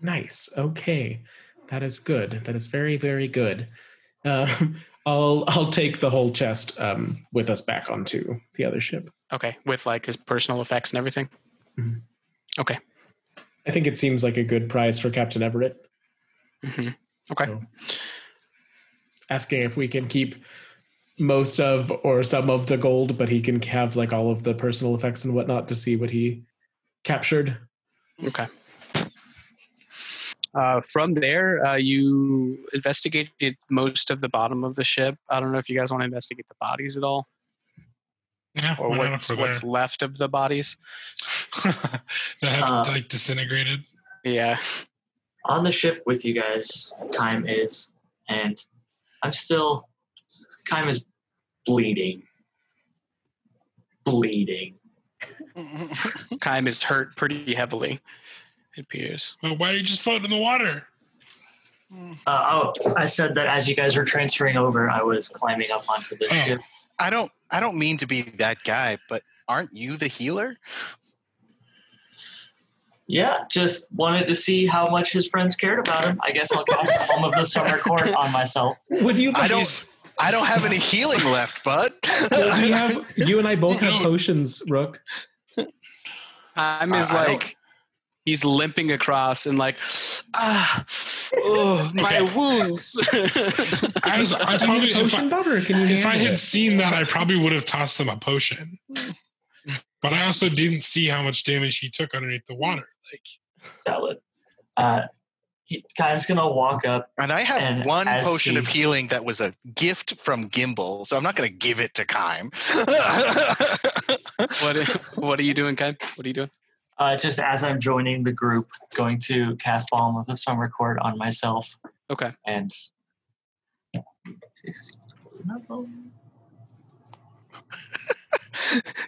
Nice. Okay. That is good. That is very, very good. I'll take the whole chest with us back onto the other ship. Okay. With like his personal effects and everything? Mm-hmm. Okay. I think it seems like a good prize for Captain Everett. Mm-hmm. Okay. So, asking if we can keep most of or some of the gold, but he can have like all of the personal effects and whatnot to see what he captured. Okay. From there, you investigated most of the bottom of the ship. I don't know if you guys want to investigate the bodies at all. Yeah, or what's left of the bodies. That haven't like disintegrated. Yeah. On the ship with you guys, Kaim is, and I'm still... Kaim is bleeding. Kaim is hurt pretty heavily, it appears. Well, why are you just floating in the water? I said that as you guys were transferring over, I was climbing up onto the ship. I don't mean to be that guy, but aren't you the healer? Yeah, just wanted to see how much his friends cared about him. I guess I'll cast the Home of the Summer Court on myself. Would you? I don't have any healing left, bud. Well, you and I both have potions, Rook. I'm he's limping across and like, my wounds. I probably, if I had seen that, I probably would have tossed him a potion. But I also didn't see how much damage he took underneath the water. Like, salad. Kaim's going to walk up. And I have one potion of healing that was a gift from Gimbal, so I'm not going to give it to Kaim. What are you doing, Kaim? What are you doing? Just as I'm joining the group, going to cast Balm of the Summer Court on myself. Okay. And...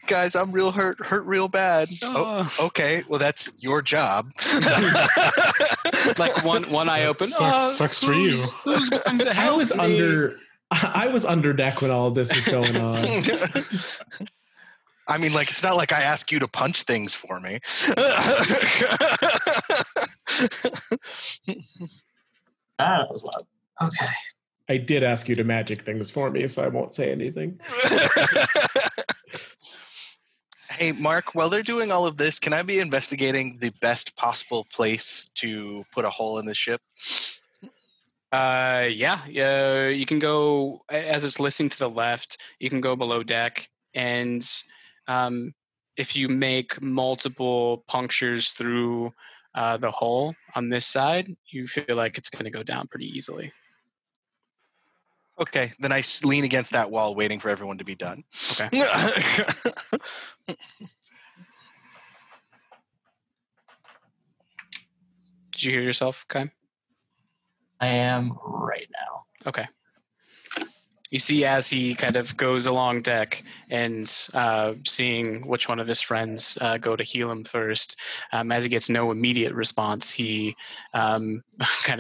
Guys, I'm real hurt real bad. Oh, okay, well that's your job. Like one eye open. Sucks for you. I was under deck when all this was going on. I mean, like, it's not like I ask you to punch things for me. That was loud. Okay. I did ask you to magic things for me, so I won't say anything. Hey, Mark, while they're doing all of this, can I be investigating the best possible place to put a hole in the ship? Yeah. You can go, as it's listing to the left, you can go below deck, and if you make multiple punctures through the hole on this side, you feel like it's going to go down pretty easily. Okay, then I lean against that wall waiting for everyone to be done. Okay. Did you hear yourself, Kaim? I am right now. Okay. You see as he kind of goes along deck and seeing which one of his friends go to heal him first, as he gets no immediate response, he kind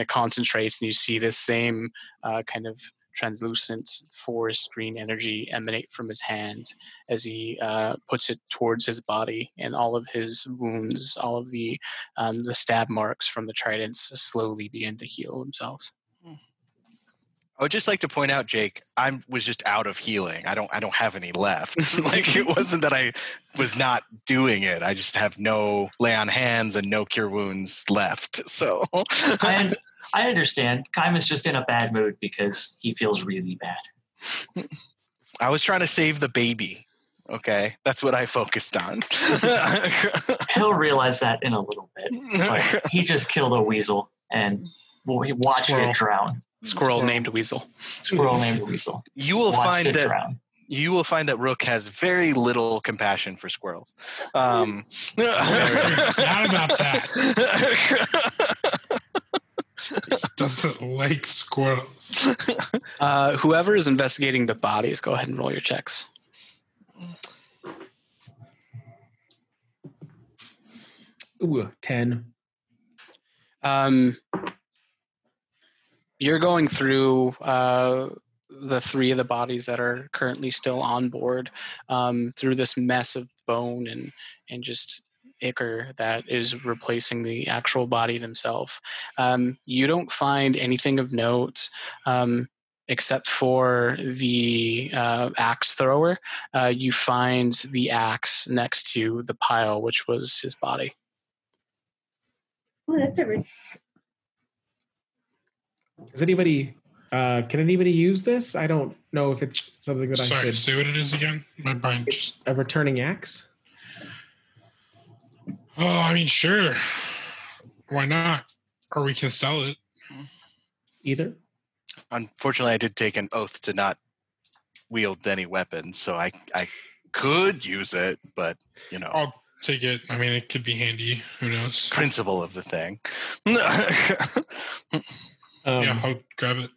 of concentrates, and you see this same kind of translucent forest green energy emanate from his hand as he puts it towards his body, and all of his wounds, all of the stab marks from the tridents slowly begin to heal themselves. I would just like to point out, Jake, I was just out of healing. I don't have any left. Like, it wasn't that I was not doing it. I just have no lay on hands and no cure wounds left. So I understand. Kaim is just in a bad mood because he feels really bad. I was trying to save the baby. Okay? That's what I focused on. He'll realize that in a little bit. But he just killed a weasel, and Well, he watched it drown. Squirrel named Weasel. Squirrel named Weasel. You will find that drown. You will find that Rook has very little compassion for squirrels. Not about that. Doesn't like squirrels. Whoever is investigating the bodies, go ahead and roll your checks. Ooh, 10. You're going through the three of the bodies that are currently still on board through this mess of bone and just ichor that is replacing the actual body themselves. You don't find anything of note except for the axe thrower. You find the axe next to the pile, which was his body. Ooh, that's a rich. Is anybody? Can anybody use this? I don't know if it's something that I should. Sorry, say what it is again. My brain. It's a returning axe. Oh, I mean, sure. Why not? Or we can sell it. Either. Unfortunately, I did take an oath to not wield any weapons, so I could use it, but you know. I'll take it. I mean, it could be handy. Who knows? Principle of the thing. Yeah, I'll grab it.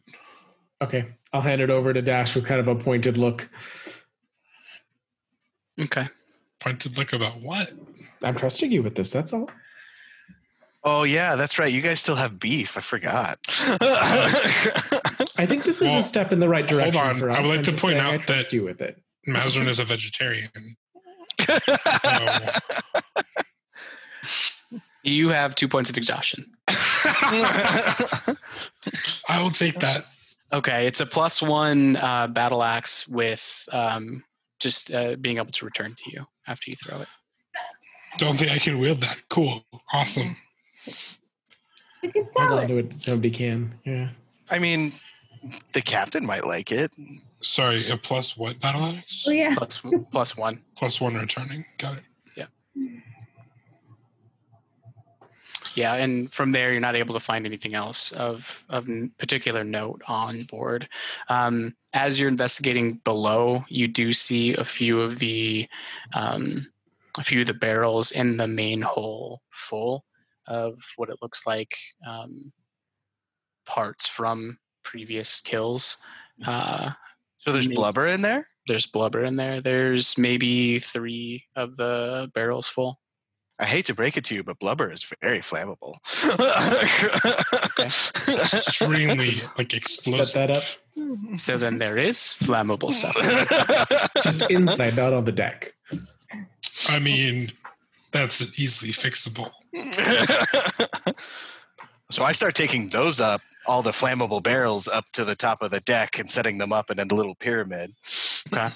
Okay. I'll hand it over to Dash with kind of a pointed look. Okay. Pointed look about what? I'm trusting you with this, that's all. Oh, yeah, that's right. You guys still have beef. I forgot. I think this is a step in the right direction for us. I would like to point out that you with it. Mazarin is a vegetarian. You have 2 points of exhaustion. I will take that. Okay, it's a +1 battle axe with just being able to return to you after you throw it. Don't think I can wield that. Cool. Awesome. You can sell it. Somebody can. Yeah. I mean, the captain might like it. Sorry, a plus what battle axe? Oh, yeah. Plus one. +1 returning. Got it. Yeah. Yeah, and from there, you're not able to find anything else of particular note on board. As you're investigating below, you do see a few of the barrels in the main hole full of what it looks like parts from previous kills. So there's blubber in there? There's blubber in there. There's maybe 3 of the barrels full. I hate to break it to you, but blubber is very flammable. Okay. Extremely, explosive. Set that up. So then there is flammable stuff. Just inside, not on the deck. I mean, that's easily fixable. So I start taking those up, all the flammable barrels up to the top of the deck and setting them up in a little pyramid. Okay.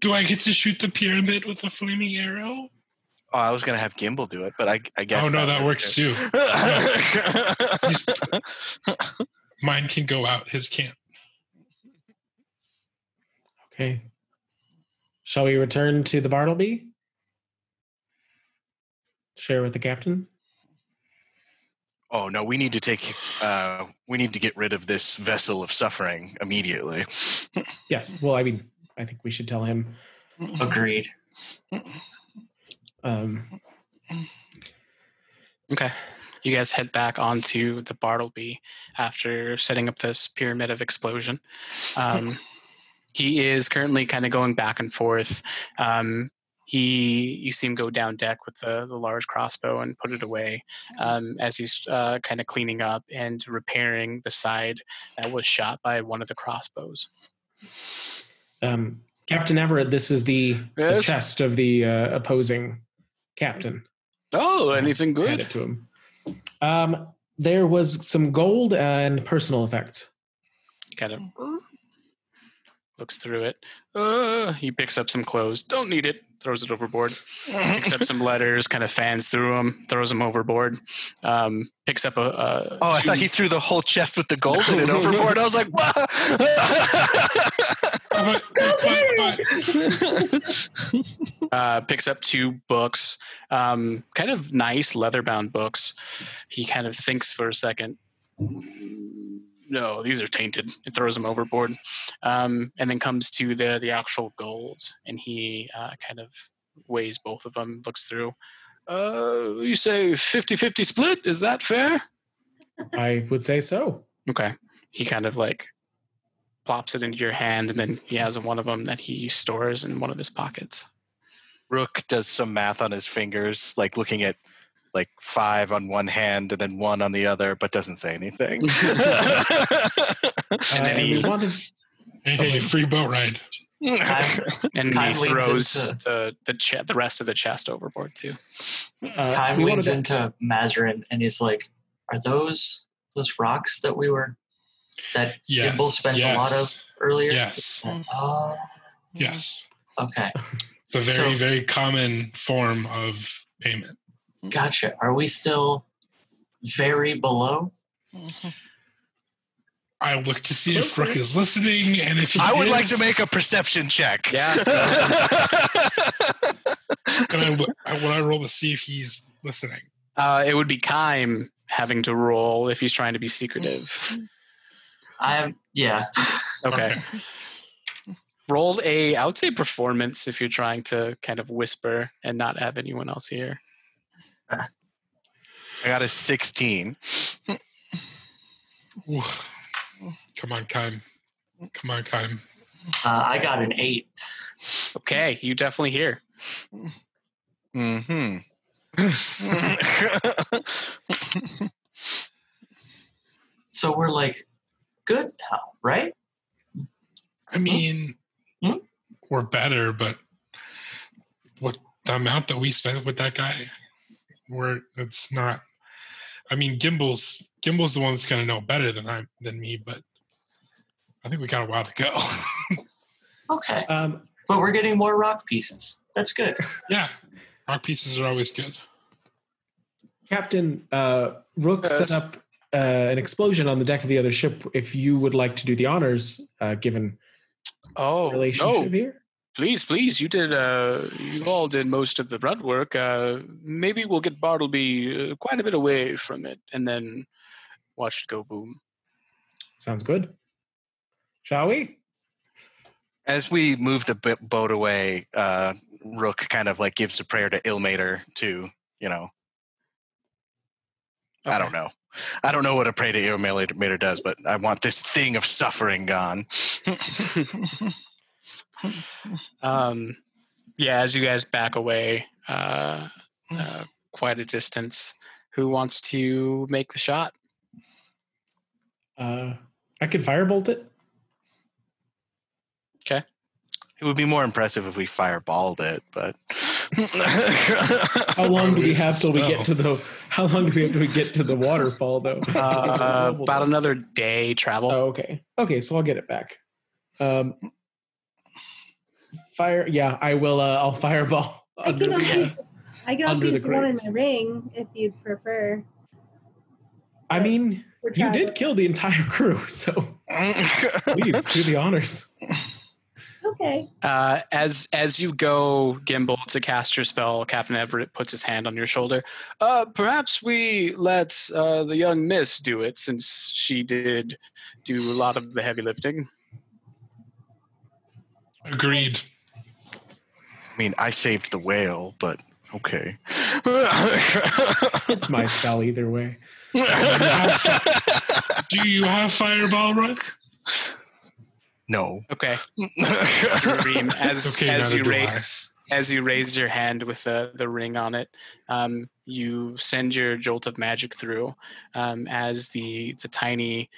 Do I get to shoot the pyramid with a flaming arrow? Oh, I was going to have Gimbal do it, but I guess... Oh, no, that works too. No. Mine can go out, his can't. Okay. Shall we return to the Bartleby? Share with the captain? Oh, no, we need to get rid of this vessel of suffering immediately. Yes, well, I mean, I think we should tell him. Agreed. Okay, you guys head back onto the Bartleby after setting up this pyramid of explosion. He is currently kind of going back and forth. You see him go down deck with the large crossbow and put it away as he's kind of cleaning up and repairing the side that was shot by one of the crossbows. Captain Everett, this is the chest of the opposing captain. Oh, anything good? Hand it to him. There was some gold and personal effects. Got it. Looks through it. He picks up some clothes. Don't need it. Throws it overboard. Picks up some letters, kind of fans through them, throws them overboard. Picks up a I thought he threw the whole chest with the gold in it overboard. I was like, what? Picks up 2 books, kind of nice leather-bound books. He kind of thinks for a second. no, these are tainted. It throws him overboard. And then comes to the actual goals, and he kind of weighs both of them, looks through. You say 50-50 split? Is that fair? I would say so. Okay. He kind of like plops it into your hand, and then he has one of them that he stores in one of his pockets. Rook does some math on his fingers, like looking at like 5 on one hand and then 1 on the other, but doesn't say anything. Hey, free boat ride. And he throws the rest of the chest overboard too. Kaim leans into Mazarin and he's like, "Are those rocks that we were that Gimbal spent a lot of earlier?" Yes. Oh. Yes. Okay. It's a very common form of payment. Gotcha. Are we still very below? Mm-hmm. I look to see if Rook is listening, and if I would like to make a perception check. Yeah. Would I roll to see if he's listening? It would be Kaim having to roll if he's trying to be secretive. Okay. Roll a, I would say, performance if you're trying to kind of whisper and not have anyone else hear. I got a 16. Ooh. Come on, Kaim. I got an 8. Okay, you definitely hear. Mm-hmm. So we're like good now, right? I mean, we're better, but what the amount that we spent with that guy, it's not. I mean, Gimbal's the one that's going to know better than me, but I think we got a while to go. Okay. But we're getting more rock pieces. That's good. Yeah. Rock pieces are always good. Captain, Rook set up an explosion on the deck of the other ship. If you would like to do the honors, given relationship here. Please. You did. You all did most of the brunt work. Maybe we'll get Bartleby quite a bit away from it, and then watch it go boom. Sounds good. Shall we? As we move the boat away, Rook kind of like gives a prayer to Ilmater to, I don't know. I don't know what a prayer to Ilmater does, but I want this thing of suffering gone. As you guys back away quite a distance, who wants to make the shot? I could firebolt it. Okay. It would be more impressive if we fireballed it, but how long do we have to get to the waterfall though? About another day travel. Oh, okay. Okay, so I'll get it back. I will. I'll fireball I can also use one in my ring if you'd prefer. I mean, you did kill the entire crew, so please do the honors. Okay. As you go, Gimbal, to cast your spell, Captain Everett puts his hand on your shoulder. Perhaps we let the young miss do it, since she did do a lot of the heavy lifting. Agreed. I mean, I saved the whale, but okay. It's my spell either way. Do you have Fireball, Rook? No. Okay. Dream, as you raise your hand with the ring on it, you send your jolt of magic through as the tiny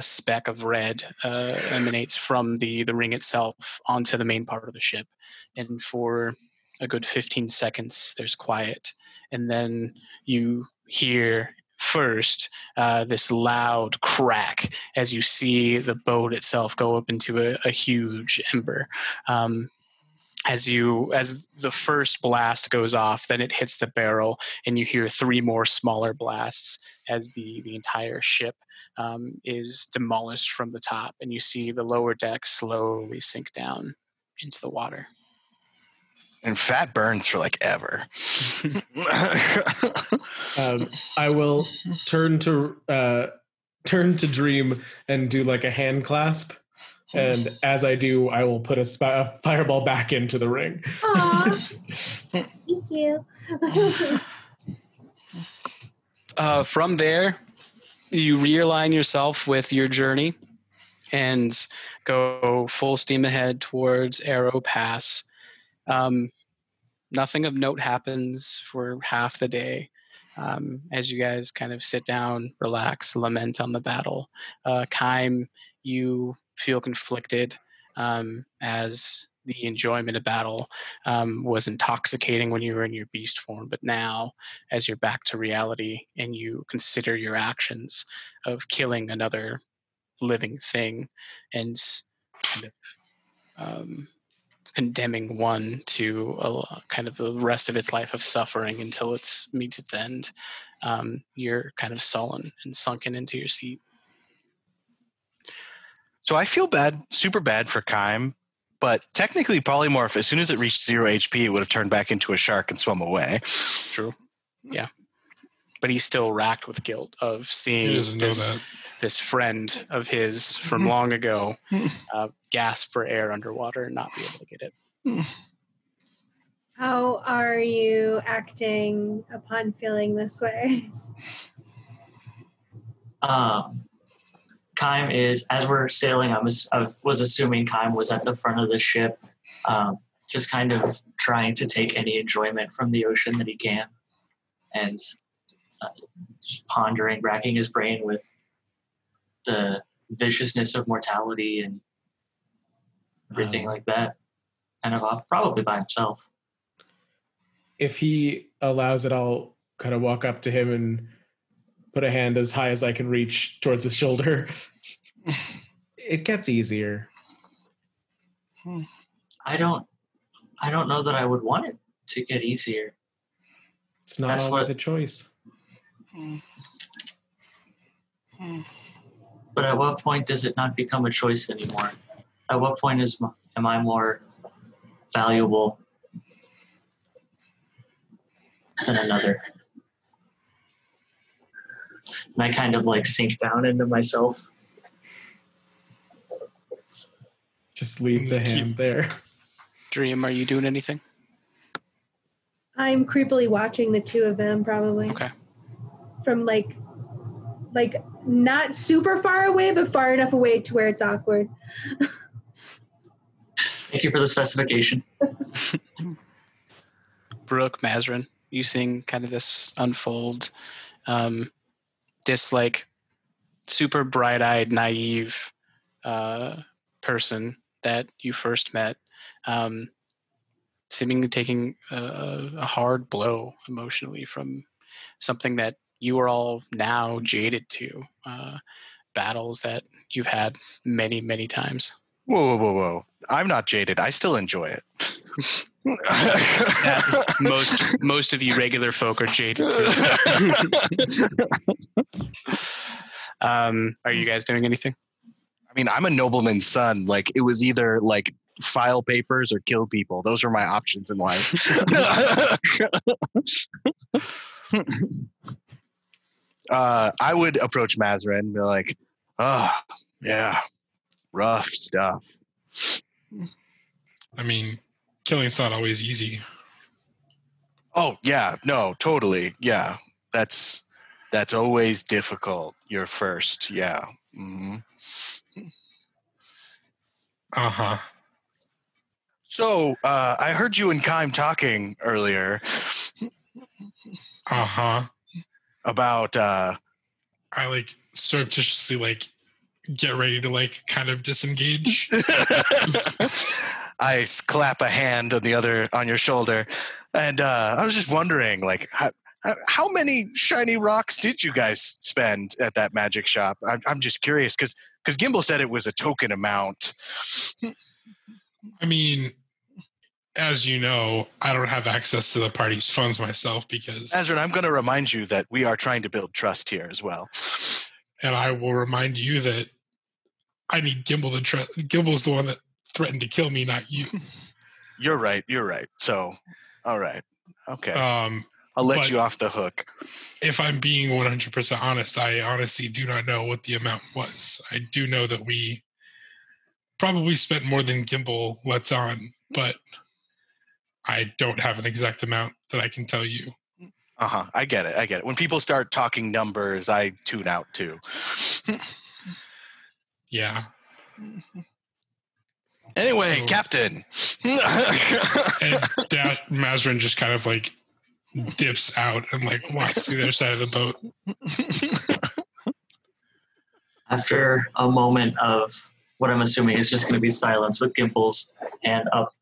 speck of red emanates from the ring itself onto the main part of the ship. And for a good 15 seconds, there's quiet. And then you hear first this loud crack as you see the boat itself go up into a huge ember. As the first blast goes off, then it hits the barrel, and you hear 3 more smaller blasts as the entire ship is demolished from the top, and you see the lower deck slowly sink down into the water. And fat burns for like ever. I will turn to turn to Dream and do like a hand clasp. And as I do, I will put a fireball back into the ring. Aww. Thank you. From there, you realign yourself with your journey and go full steam ahead towards Arrow Pass. Nothing of note happens for half the day. As you guys kind of sit down, relax, lament on the battle. Kaim, you feel conflicted as the enjoyment of battle was intoxicating when you were in your beast form, but now as you're back to reality and you consider your actions of killing another living thing and kind of, condemning one to kind of the rest of its life of suffering until it meets its end, you're kind of sullen and sunken into your seat. So I feel bad, super bad for Kaim, but technically Polymorph, as soon as it reached 0 HP, it would have turned back into a shark and swum away. True. Yeah. But he's still racked with guilt of seeing this friend of his from long ago gasp for air underwater and not be able to get it. How are you acting upon feeling this way? Kaim is, as we're sailing, I was assuming Kaim was at the front of the ship, just kind of trying to take any enjoyment from the ocean that he can, and just pondering, racking his brain with the viciousness of mortality and everything like that, kind of off, probably by himself. If he allows it, I'll kind of walk up to him and put a hand as high as I can reach towards his shoulder. It gets easier. I don't know that I would want it to get easier. It's not always a choice. But at what point does it not become a choice anymore? At what point am I more valuable than another? And I kind of like sink down into myself. Just leave the hand there. Dream, are you doing anything? I'm creepily watching the two of them, probably. Okay. From like not super far away, but far enough away to where it's awkward. Thank you for the specification. Brooke, Mazarin, you seeing kind of this unfold, this like super bright-eyed, naive person that you first met, seemingly taking a hard blow emotionally from something that you are all now jaded to, battles that you've had many, many times. Whoa. I'm not jaded. I still enjoy it. Most of you regular folk are jaded too. Are you guys doing anything? I mean, I'm a nobleman's son. Like, it was either like file papers or kill people. Those were my options in life. I would approach Mazarin and be like, yeah, rough stuff. I mean, killing's not always easy. Oh, yeah. No, totally. Yeah. That's always difficult. You're first. Yeah. Mm-hmm. Uh-huh. So, I heard you and Kaim talking earlier. Uh-huh. About, I, like, surreptitiously, like, get ready to, like, kind of disengage. I clap a hand on your shoulder, and I was just wondering, like, how many shiny rocks did you guys spend at that magic shop? I'm just curious because Gimbal said it was a token amount. I mean, as you know, I don't have access to the party's funds myself because Ezra, I'm going to remind you that we are trying to build trust here as well, and I will remind you that I need Gimbal to trust. Gimbal's the one that threatened to kill me, not you. You're right. So, all right. Okay. I'll let you off the hook. If I'm being 100% honest, I honestly do not know what the amount was. I do know that we probably spent more than Gimbal lets on, but I don't have an exact amount that I can tell you. Uh-huh. I get it. When people start talking numbers, I tune out too. Yeah. Anyway, so, Captain. And Mazarin just kind of like dips out and like walks to the other side of the boat. After a moment of what I'm assuming is just going to be silence with Gimbal's hand up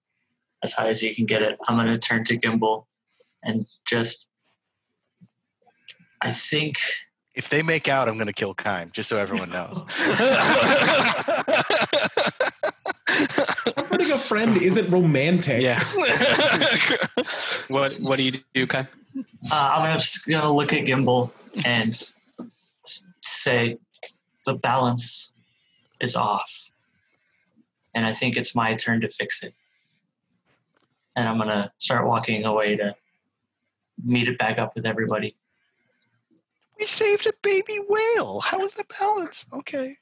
as high as you can get it, I'm going to turn to Gimbal and just, I think... If they make out, I'm going to kill Kaim, just so everyone knows. Comforting a friend isn't romantic. Yeah. What do you do, Kaim? I'm just going to look at Gimbal and say, the balance is off. And I think it's my turn to fix it. And I'm going to start walking away to meet it back up with everybody. We saved a baby whale. How is the balance? Okay.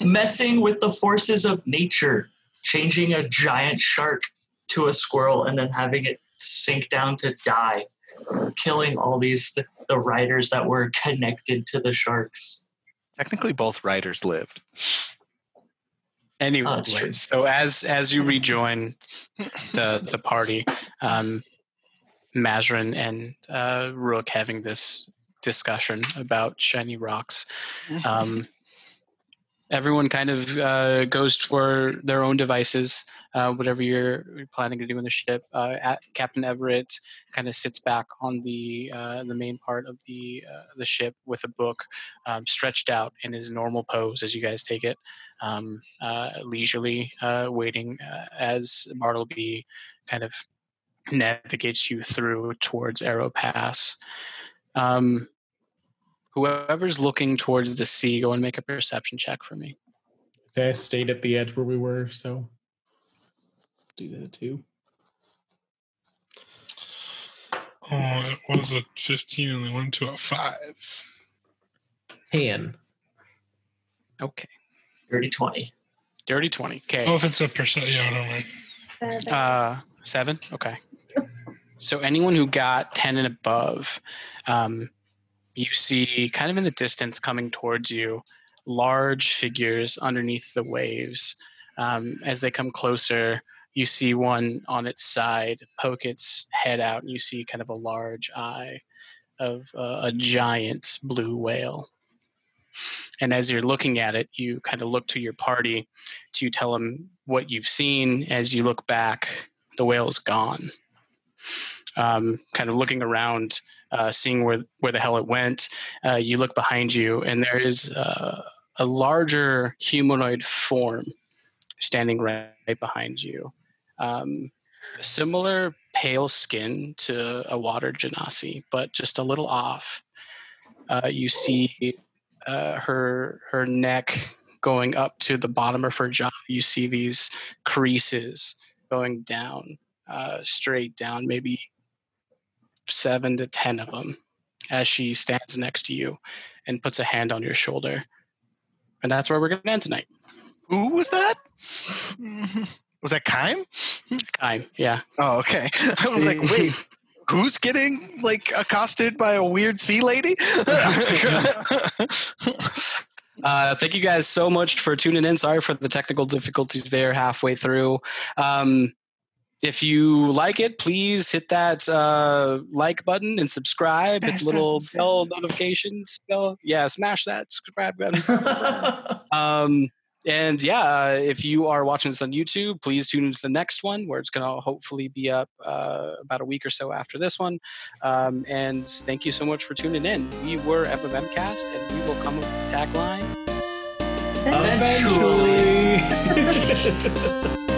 Messing with the forces of nature, changing a giant shark to a squirrel and then having it sink down to die, killing all these the riders that were connected to the sharks. Technically, both riders lived. Anyway, so as you rejoin the party, Mazarin and Rook having this discussion about shiny rocks. Everyone kind of goes toward their own devices, whatever you're planning to do in the ship. Captain Everett kind of sits back on the main part of the ship with a book stretched out in his normal pose as you guys take it, leisurely waiting as Bartleby kind of navigates you through towards Arrow Pass. Whoever's looking towards the sea, go and make a perception check for me. I stayed at the edge where we were, so do that too. Oh, it was a 15 and they went to a 5. 10. Okay. Dirty 20. Okay. Oh, if it's a percent, yeah, I don't know. 7. 7? Okay. So anyone who got 10 and above, you see kind of in the distance coming towards you, large figures underneath the waves. As they come closer, you see one on its side poke its head out, and you see kind of a large eye of a giant blue whale. And as you're looking at it, you kind of look to your party to tell them what you've seen. As you look back, the whale is gone. Kind of looking around, seeing where the hell it went, you look behind you, and there is a larger humanoid form standing right behind you. Similar pale skin to a water genasi, but just a little off. You see her neck going up to the bottom of her jaw. You see these creases going down, straight down, maybe 7 to 10 of them, as she stands next to you and puts a hand on your shoulder. And that's where we're going to end tonight. Who was that? Was that Kaim? Kaim, yeah. Oh, okay. I was like, wait, who's getting like accosted by a weird sea lady? Thank you guys so much for tuning in. Sorry for the technical difficulties there halfway through. If you like it, please hit that like button and subscribe. Smash hit the little bell notifications. Yeah, smash that subscribe button. And yeah, if you are watching this on YouTube, please tune into the next one where it's going to hopefully be up about a week or so after this one. And thank you so much for tuning in. We were MMMcast, and we will come with the tagline. Eventually.